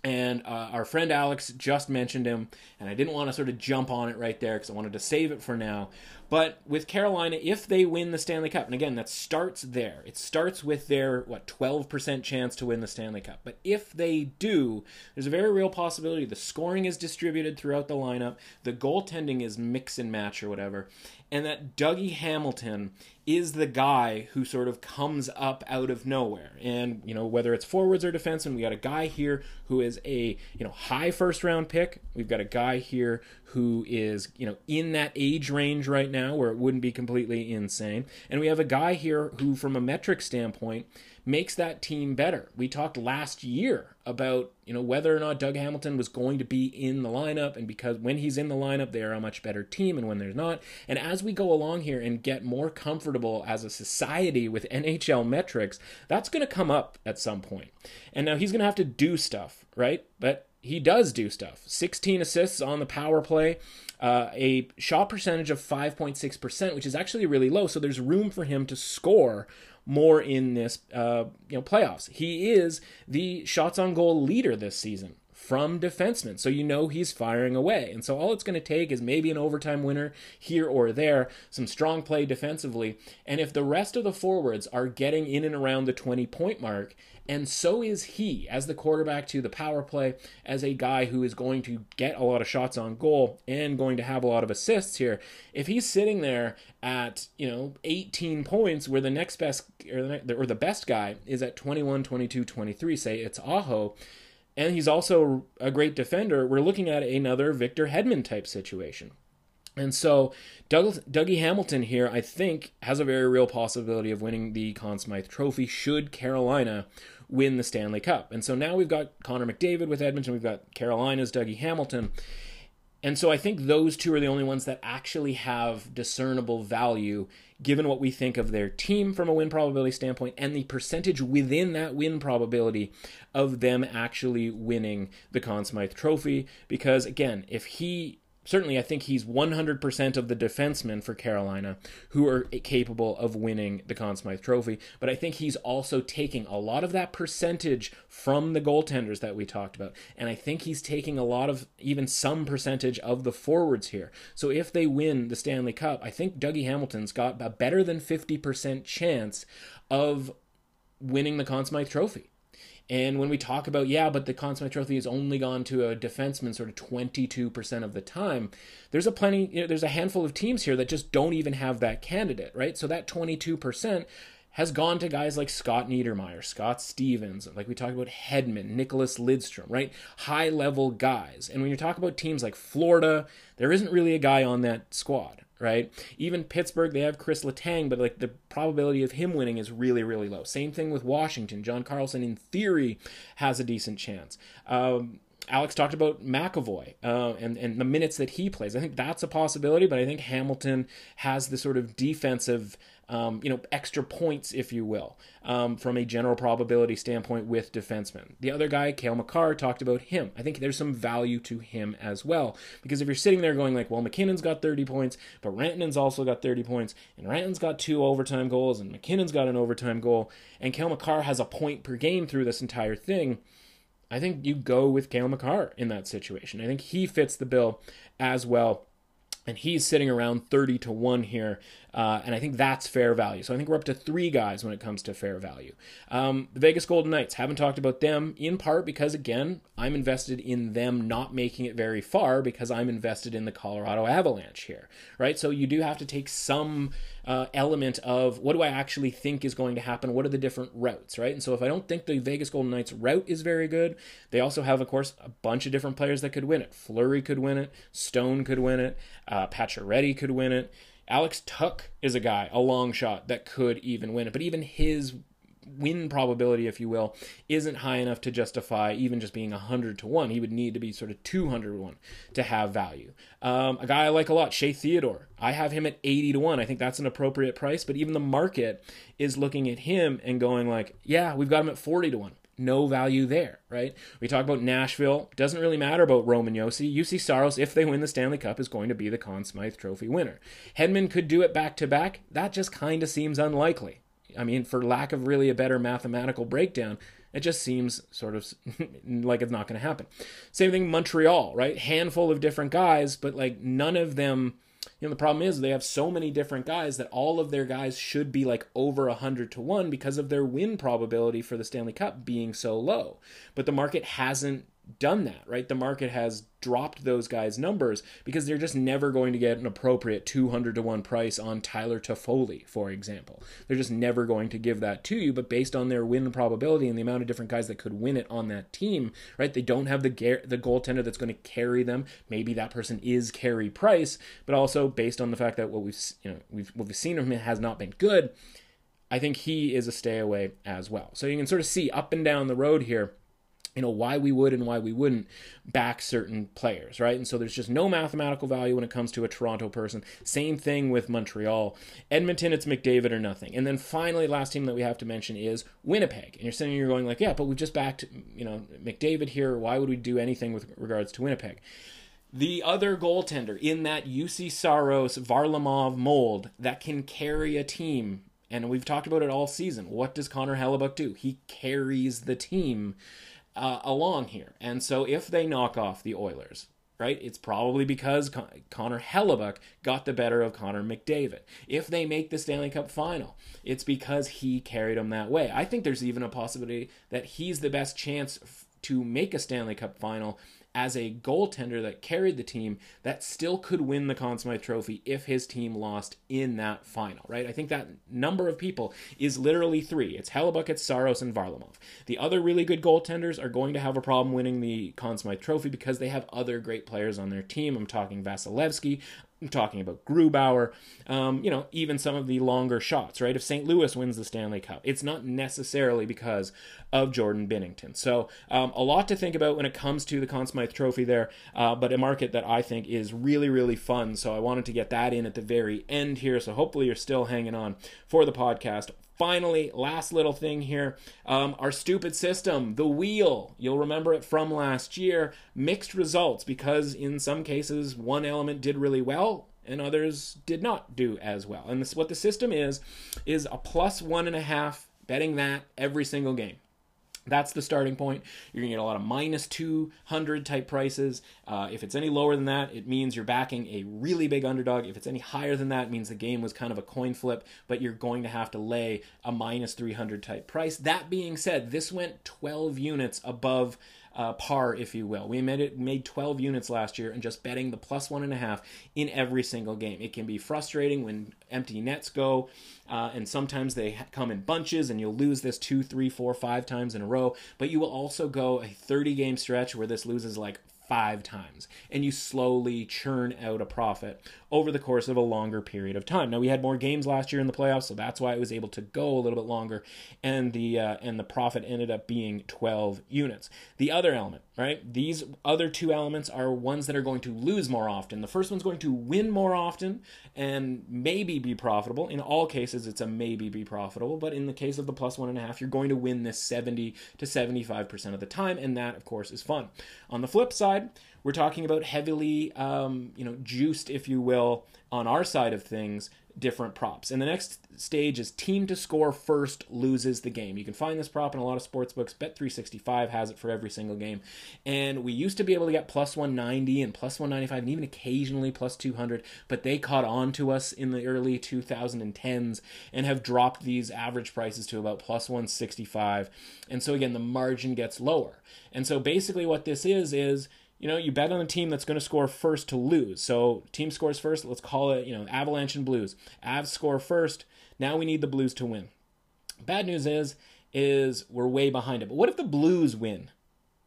And uh, our friend Alex just mentioned him, and I didn't want to sort of jump on it right there because I wanted to save it for now. But with Carolina, if they win the Stanley Cup, and again, that starts there. It starts with their, what, twelve percent chance to win the Stanley Cup. But if they do, there's a very real possibility the scoring is distributed throughout the lineup, the goaltending is mix and match or whatever, and that Dougie Hamilton is the guy who sort of comes up out of nowhere. And, you know, whether it's forwards or defensemen, we got a guy here who is a, you know, high first-round pick. We've got a guy here who is, you know, in that age range right now where it wouldn't be completely insane. And we have a guy here who, from a metric standpoint, makes that team better. We talked last year about, you know, whether or not Doug Hamilton was going to be in the lineup, and because when he's in the lineup, they are a much better team, and when they're not. And as we go along here and get more comfortable as a society with N H L metrics, that's going to come up at some point. And now he's going to have to do stuff, right? But he does do stuff. sixteen assists on the power play, uh, a shot percentage of five point six percent, which is actually really low, so there's room for him to score more in this, uh, you know, playoffs. He is the shots on goal leader this season, from defensemen. So you know he's firing away. And so all it's going to take is maybe an overtime winner here or there, some strong play defensively. And if the rest of the forwards are getting in and around the twenty-point mark, and so is he as the quarterback to the power play, as a guy who is going to get a lot of shots on goal and going to have a lot of assists here. If he's sitting there at, you know, eighteen points where the next best or the, or the best guy is at twenty-one, twenty-two, twenty-three, say it's Aho, and he's also a great defender, we're looking at another Victor Hedman type situation. And so Doug, Dougie Hamilton here, I think, has a very real possibility of winning the Conn Smythe Trophy should Carolina win the Stanley Cup. And so now we've got Connor McDavid with Edmonton, we've got Carolina's Dougie Hamilton. And so I think those two are the only ones that actually have discernible value given what we think of their team from a win probability standpoint and the percentage within that win probability of them actually winning the Conn Smythe Trophy. Because, again, if he... Certainly, I think he's one hundred percent of the defensemen for Carolina who are capable of winning the Conn Smythe Trophy, but I think he's also taking a lot of that percentage from the goaltenders that we talked about, and I think he's taking a lot of, even some percentage of the forwards here. So if they win the Stanley Cup, I think Dougie Hamilton's got a better than fifty percent chance of winning the Conn Smythe Trophy. And when we talk about, yeah, but the Conn Smythe Trophy has only gone to a defenseman sort of twenty-two percent of the time, there's a plenty, you know, there's a handful of teams here that just don't even have that candidate, right? So that twenty-two percent has gone to guys like Scott Niedermayer, Scott Stevens, like we talked about Hedman, Nicholas Lidstrom, right? High-level guys. And when you talk about teams like Florida, there isn't really a guy on that squad, right? Even Pittsburgh, they have Chris Letang, but like the probability of him winning is really, really low. Same thing with Washington. John Carlson, in theory, has a decent chance. Um, Alex talked about McAvoy uh, and, and the minutes that he plays. I think that's a possibility, but I think Hamilton has the sort of defensive, um, you know, extra points, if you will, um, from a general probability standpoint with defensemen. The other guy, Cale Makar, talked about him. I think there's some value to him as well, because if you're sitting there going like, well, McKinnon's got thirty points, but Rantanen's also got thirty points, and Rantanen's got two overtime goals, and McKinnon's got an overtime goal, and Cale Makar has a point per game through this entire thing, I think you go with Cale Makar in that situation. I think he fits the bill as well. And he's sitting around thirty to one here. Uh, and I think that's fair value. So I think we're up to three guys when it comes to fair value. Um, the Vegas Golden Knights, haven't talked about them in part because, again, I'm invested in them not making it very far because I'm invested in the Colorado Avalanche here, right? So you do have to take some uh, element of what do I actually think is going to happen? What are the different routes, right? And so if I don't think the Vegas Golden Knights route is very good, they also have, of course, a bunch of different players that could win it. Fleury could win it. Stone could win it. Uh, Pacioretty could win it. Alex Tuck is a guy, a long shot, that could even win it. But even his win probability, if you will, isn't high enough to justify even just being one hundred to one. He would need to be sort of two hundred to one to have value. Um, a guy I like a lot, Shea Theodore. I have him at eighty to one. I think that's an appropriate price. But even the market is looking at him and going like, yeah, we've got him at forty to one. No value there, right? We talk about Nashville. Doesn't really matter about Roman Josi. U C Saros, if they win the Stanley Cup, is going to be the Conn Smythe Trophy winner. Hedman could do it back-to-back. That just kind of seems unlikely. I mean, for lack of really a better mathematical breakdown, it just seems sort of like it's not going to happen. Same thing Montreal, right? Handful of different guys, but like none of them... You know, the problem is they have so many different guys that all of their guys should be like over one hundred to one because of their win probability for the Stanley Cup being so low. But the market hasn't done that, right? The market has dropped those guys' numbers because they're just never going to get an appropriate two hundred to one price on Tyler Toffoli, for example. They're just never going to give that to you, but based on their win probability and the amount of different guys that could win it on that team, right? They don't have the gar- the goaltender that's going to carry them. Maybe that person is Carey Price, but also based on the fact that what we've, you know, we've what we've seen of him has not been good, I think he is a stay away as well. So you can sort of see up and down the road here, you know, why we would and why we wouldn't back certain players, right? And so there's just no mathematical value when it comes to a Toronto person. Same thing with Montreal. Edmonton, it's McDavid or nothing. And then finally, last team that we have to mention is Winnipeg. And you're sitting here, you're going like, yeah, but we've just backed, you know, McDavid here. Why would we do anything with regards to Winnipeg? The other goaltender in that U C Saros, Varlamov mold that can carry a team, and we've talked about it all season, what does Connor Hellebuyck do? He carries the team. uh, along here. And so if they knock off the Oilers, right, it's probably because Con- Connor Hellebuyck got the better of Connor McDavid. If they make the Stanley Cup final, it's because he carried them that way. I think there's even a possibility that he's the best chance f- to make a Stanley Cup final as a goaltender that carried the team that still could win the Conn Smythe Trophy if his team lost in that final, right? I think that number of people is literally three. It's Hellebuyck, it's Saros, and Varlamov. The other really good goaltenders are going to have a problem winning the Conn Smythe Trophy because they have other great players on their team. I'm talking Vasilevsky. I'm talking about Grubauer, um, you know, even some of the longer shots, right? If Saint Louis wins the Stanley Cup, it's not necessarily because of Jordan Binnington. So um, a lot to think about when it comes to the Conn Smythe Trophy there, uh, but a market that I think is really, really fun. So I wanted to get that in at the very end here. So hopefully you're still hanging on for the podcast. Finally, last little thing here, um, our stupid system, the wheel. You'll remember it from last year. Mixed results because in some cases one element did really well and others did not do as well. And this, what the system is, is a plus one and a half, betting that every single game. That's the starting point. You're going to get a lot of minus two hundred type prices. Uh, if it's any lower than that, it means you're backing a really big underdog. If it's any higher than that, it means the game was kind of a coin flip, but you're going to have to lay a minus three hundred type price. That being said, this went twelve units above Uh, par, if you will. We made it made twelve units last year and just betting the plus one and a half in every single game. It can be frustrating when empty nets go, uh, and sometimes they ha- come in bunches, and you'll lose this two, three, four, five times in a row. But you will also go a thirty-game stretch where this loses like five times, and you slowly churn out a profit over the course of a longer period of time. Now, we had more games last year in the playoffs, so that's why it was able to go a little bit longer, and the uh, and the profit ended up being twelve units. The other element, right? These other two elements are ones that are going to lose more often. The first one's going to win more often and maybe be profitable. In all cases, it's a maybe be profitable, but in the case of the plus one and a half, you're going to win this seventy to seventy-five percent of the time, and that, of course, is fun. On the flip side, we're talking about heavily, um, you know, juiced, if you will, on our side of things, different props. And the next stage is team to score first loses the game. You can find this prop in a lot of sports books. bet three sixty-five has it for every single game. And we used to be able to get plus one ninety and plus one ninety-five and even occasionally plus two hundred, but they caught on to us in the early two thousand tens and have dropped these average prices to about plus one sixty-five. And so again, the margin gets lower. And so basically what this is, is you know, you bet on a team that's going to score first to lose. So team scores first, let's call it, you know, Avalanche and Blues. Avs score first, now we need the Blues to win. Bad news is, is we're way behind it. But what if the Blues win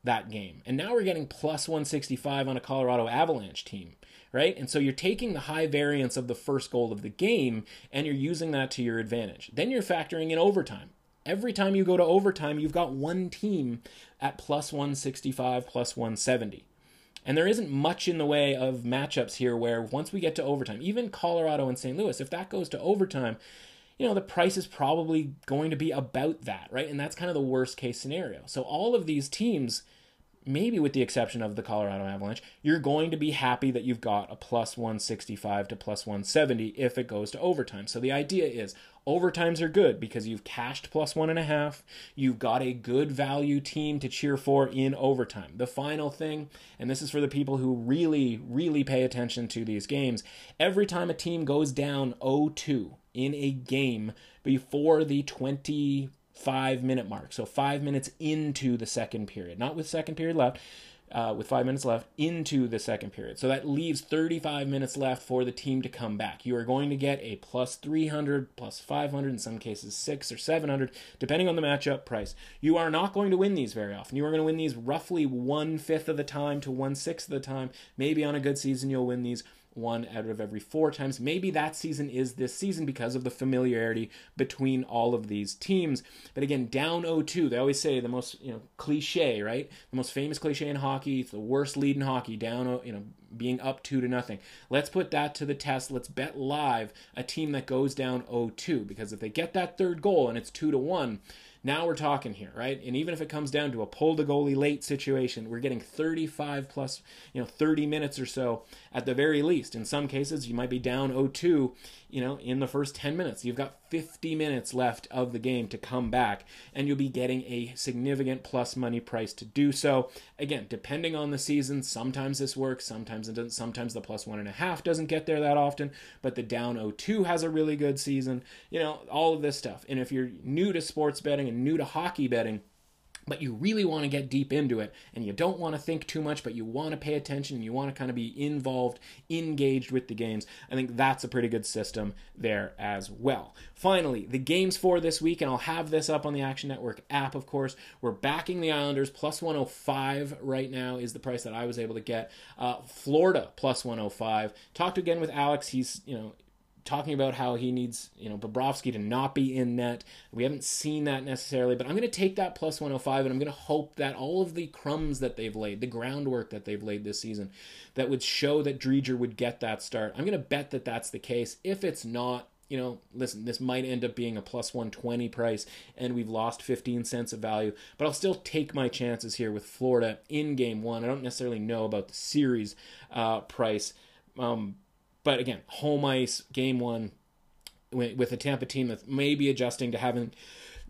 that game? And now we're getting plus one sixty-five on a Colorado Avalanche team, right? And so you're taking the high variance of the first goal of the game, and you're using that to your advantage. Then you're factoring in overtime. Every time you go to overtime, you've got one team at plus one sixty-five, plus one seventy. And there isn't much in the way of matchups here where once we get to overtime, even Colorado and Saint Louis, if that goes to overtime, you know, the price is probably going to be about that, right? And that's kind of the worst case scenario. So all of these teams, maybe with the exception of the Colorado Avalanche, you're going to be happy that you've got a plus one sixty-five to plus one seventy if it goes to overtime. So the idea is overtimes are good because you've cashed plus one and a half. You've got a good value team to cheer for in overtime. The final thing, and this is for the people who really, really pay attention to these games, every time a team goes down oh two in a game before the twenty five minute mark. So five minutes into the second period, not with second period left, uh, with five minutes left into the second period. So that leaves thirty-five minutes left for the team to come back. You are going to get a plus three hundred, plus five hundred, in some cases six or seven hundred, depending on the matchup price. You are not going to win these very often. You are going to win these roughly one fifth of the time to one sixth of the time. Maybe on a good season, you'll win these one out of every four times. Maybe that season is this season because of the familiarity between all of these teams. But again, down oh two, they always say the most, you know, cliche, right? The most famous cliche in hockey, it's the worst lead in hockey, down, you know, being up two to nothing. Let's put that to the test. Let's bet live a team that goes down oh two, because if they get that third goal and it's two to one, Now we're talking here, right? And even if it comes down to a pull the goalie late situation, we're getting thirty-five plus, you know, thirty minutes or so at the very least. In some cases, you might be down oh two, you know, in the first ten minutes. You've got fifty minutes left of the game to come back, and you'll be getting a significant plus money price to do so. Again, depending on the season, sometimes this works, sometimes it doesn't. Sometimes the plus one and a half doesn't get there that often, but the down oh two has a really good season, you know, all of this stuff. And if you're new to sports betting and new to hockey betting, but you really want to get deep into it and you don't want to think too much, but you want to pay attention and you want to kind of be involved, engaged with the games, I think that's a pretty good system there as well. Finally, the games for this week, and I'll have this up on the Action Network app, of course. We're backing the Islanders. Plus one oh five right now is the price that I was able to get. Uh, Florida, plus one oh five. Talked again with Alex. He's, you know, talking about how he needs, you know, Bobrovsky to not be in net. We haven't seen that necessarily, but I'm going to take that plus one oh five, and I'm going to hope that all of the crumbs that they've laid, the groundwork that they've laid this season, that would show that Driedger would get that start. I'm going to bet that that's the case. If it's not, you know, listen, this might end up being a plus one twenty price, and we've lost fifteen cents of value, but I'll still take my chances here with Florida in game one. I don't necessarily know about the series uh, price, um, but again, home ice, game one, with a Tampa team that's maybe adjusting to having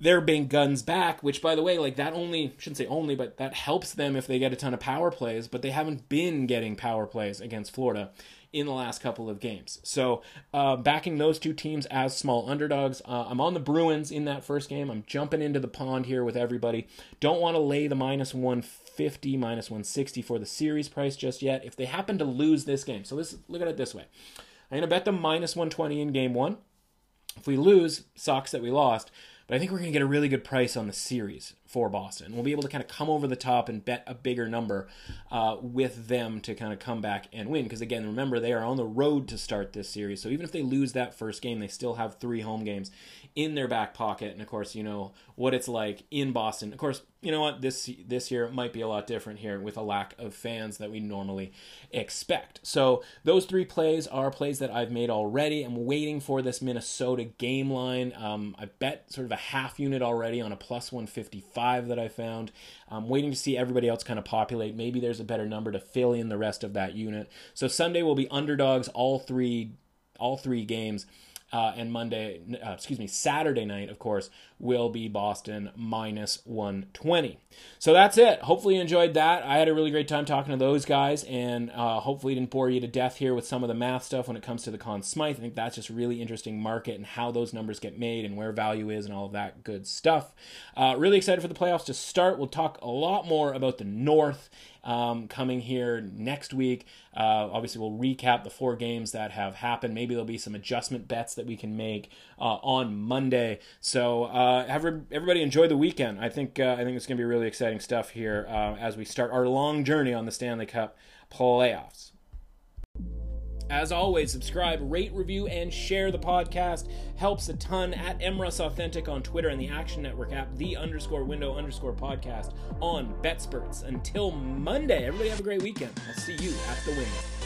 their big guns back, which, by the way, like that only, shouldn't say only, but that helps them if they get a ton of power plays, but they haven't been getting power plays against Florida in the last couple of games. So uh, backing those two teams as small underdogs. Uh, I'm on the Bruins in that first game. I'm jumping into the pond here with everybody. Don't want to lay the minus one fifty, minus one sixty for the series price just yet. If they happen to lose this game, so let's look at it this way. I'm going to bet the minus one twenty in game one. If we lose, sucks that we lost, but I think we're going to get a really good price on the series for Boston. We'll be able to kind of come over the top and bet a bigger number uh, with them to kind of come back and win. Because again, remember, they are on the road to start this series. So even if they lose that first game, they still have three home games in their back pocket. And of course, you know what it's like in Boston. Of course, you know what, this this year might be a lot different here with a lack of fans that we normally expect. So those three plays are plays that I've made already. I'm waiting for this Minnesota game line. Um, I bet sort of a half unit already on a plus one fifty-five that I found. I'm waiting to see everybody else kind of populate. Maybe there's a better number to fill in the rest of that unit. So Sunday will be underdogs all three, all three games. Uh, and Monday, uh, excuse me, Saturday night, of course, will be Boston minus one twenty. So that's it. Hopefully you enjoyed that. I had a really great time talking to those guys, and uh, hopefully didn't bore you to death here with some of the math stuff when it comes to the Conn Smythe. I think that's just really interesting market and how those numbers get made and where value is and all of that good stuff. Uh, really excited for the playoffs to start. We'll talk a lot more about the North Um, coming here next week. Uh, obviously, we'll recap the four games that have happened. Maybe there'll be some adjustment bets that we can make uh, on Monday. So uh, have re- everybody enjoy the weekend. I think uh, I think it's going to be really exciting stuff here uh, as we start our long journey on the Stanley Cup playoffs. As always, subscribe, rate, review, and share the podcast. Helps a ton. At Emrus Authentic on Twitter and the Action Network app, the underscore window underscore podcast on BetSperts. Until Monday, everybody have a great weekend. I'll see you at the window.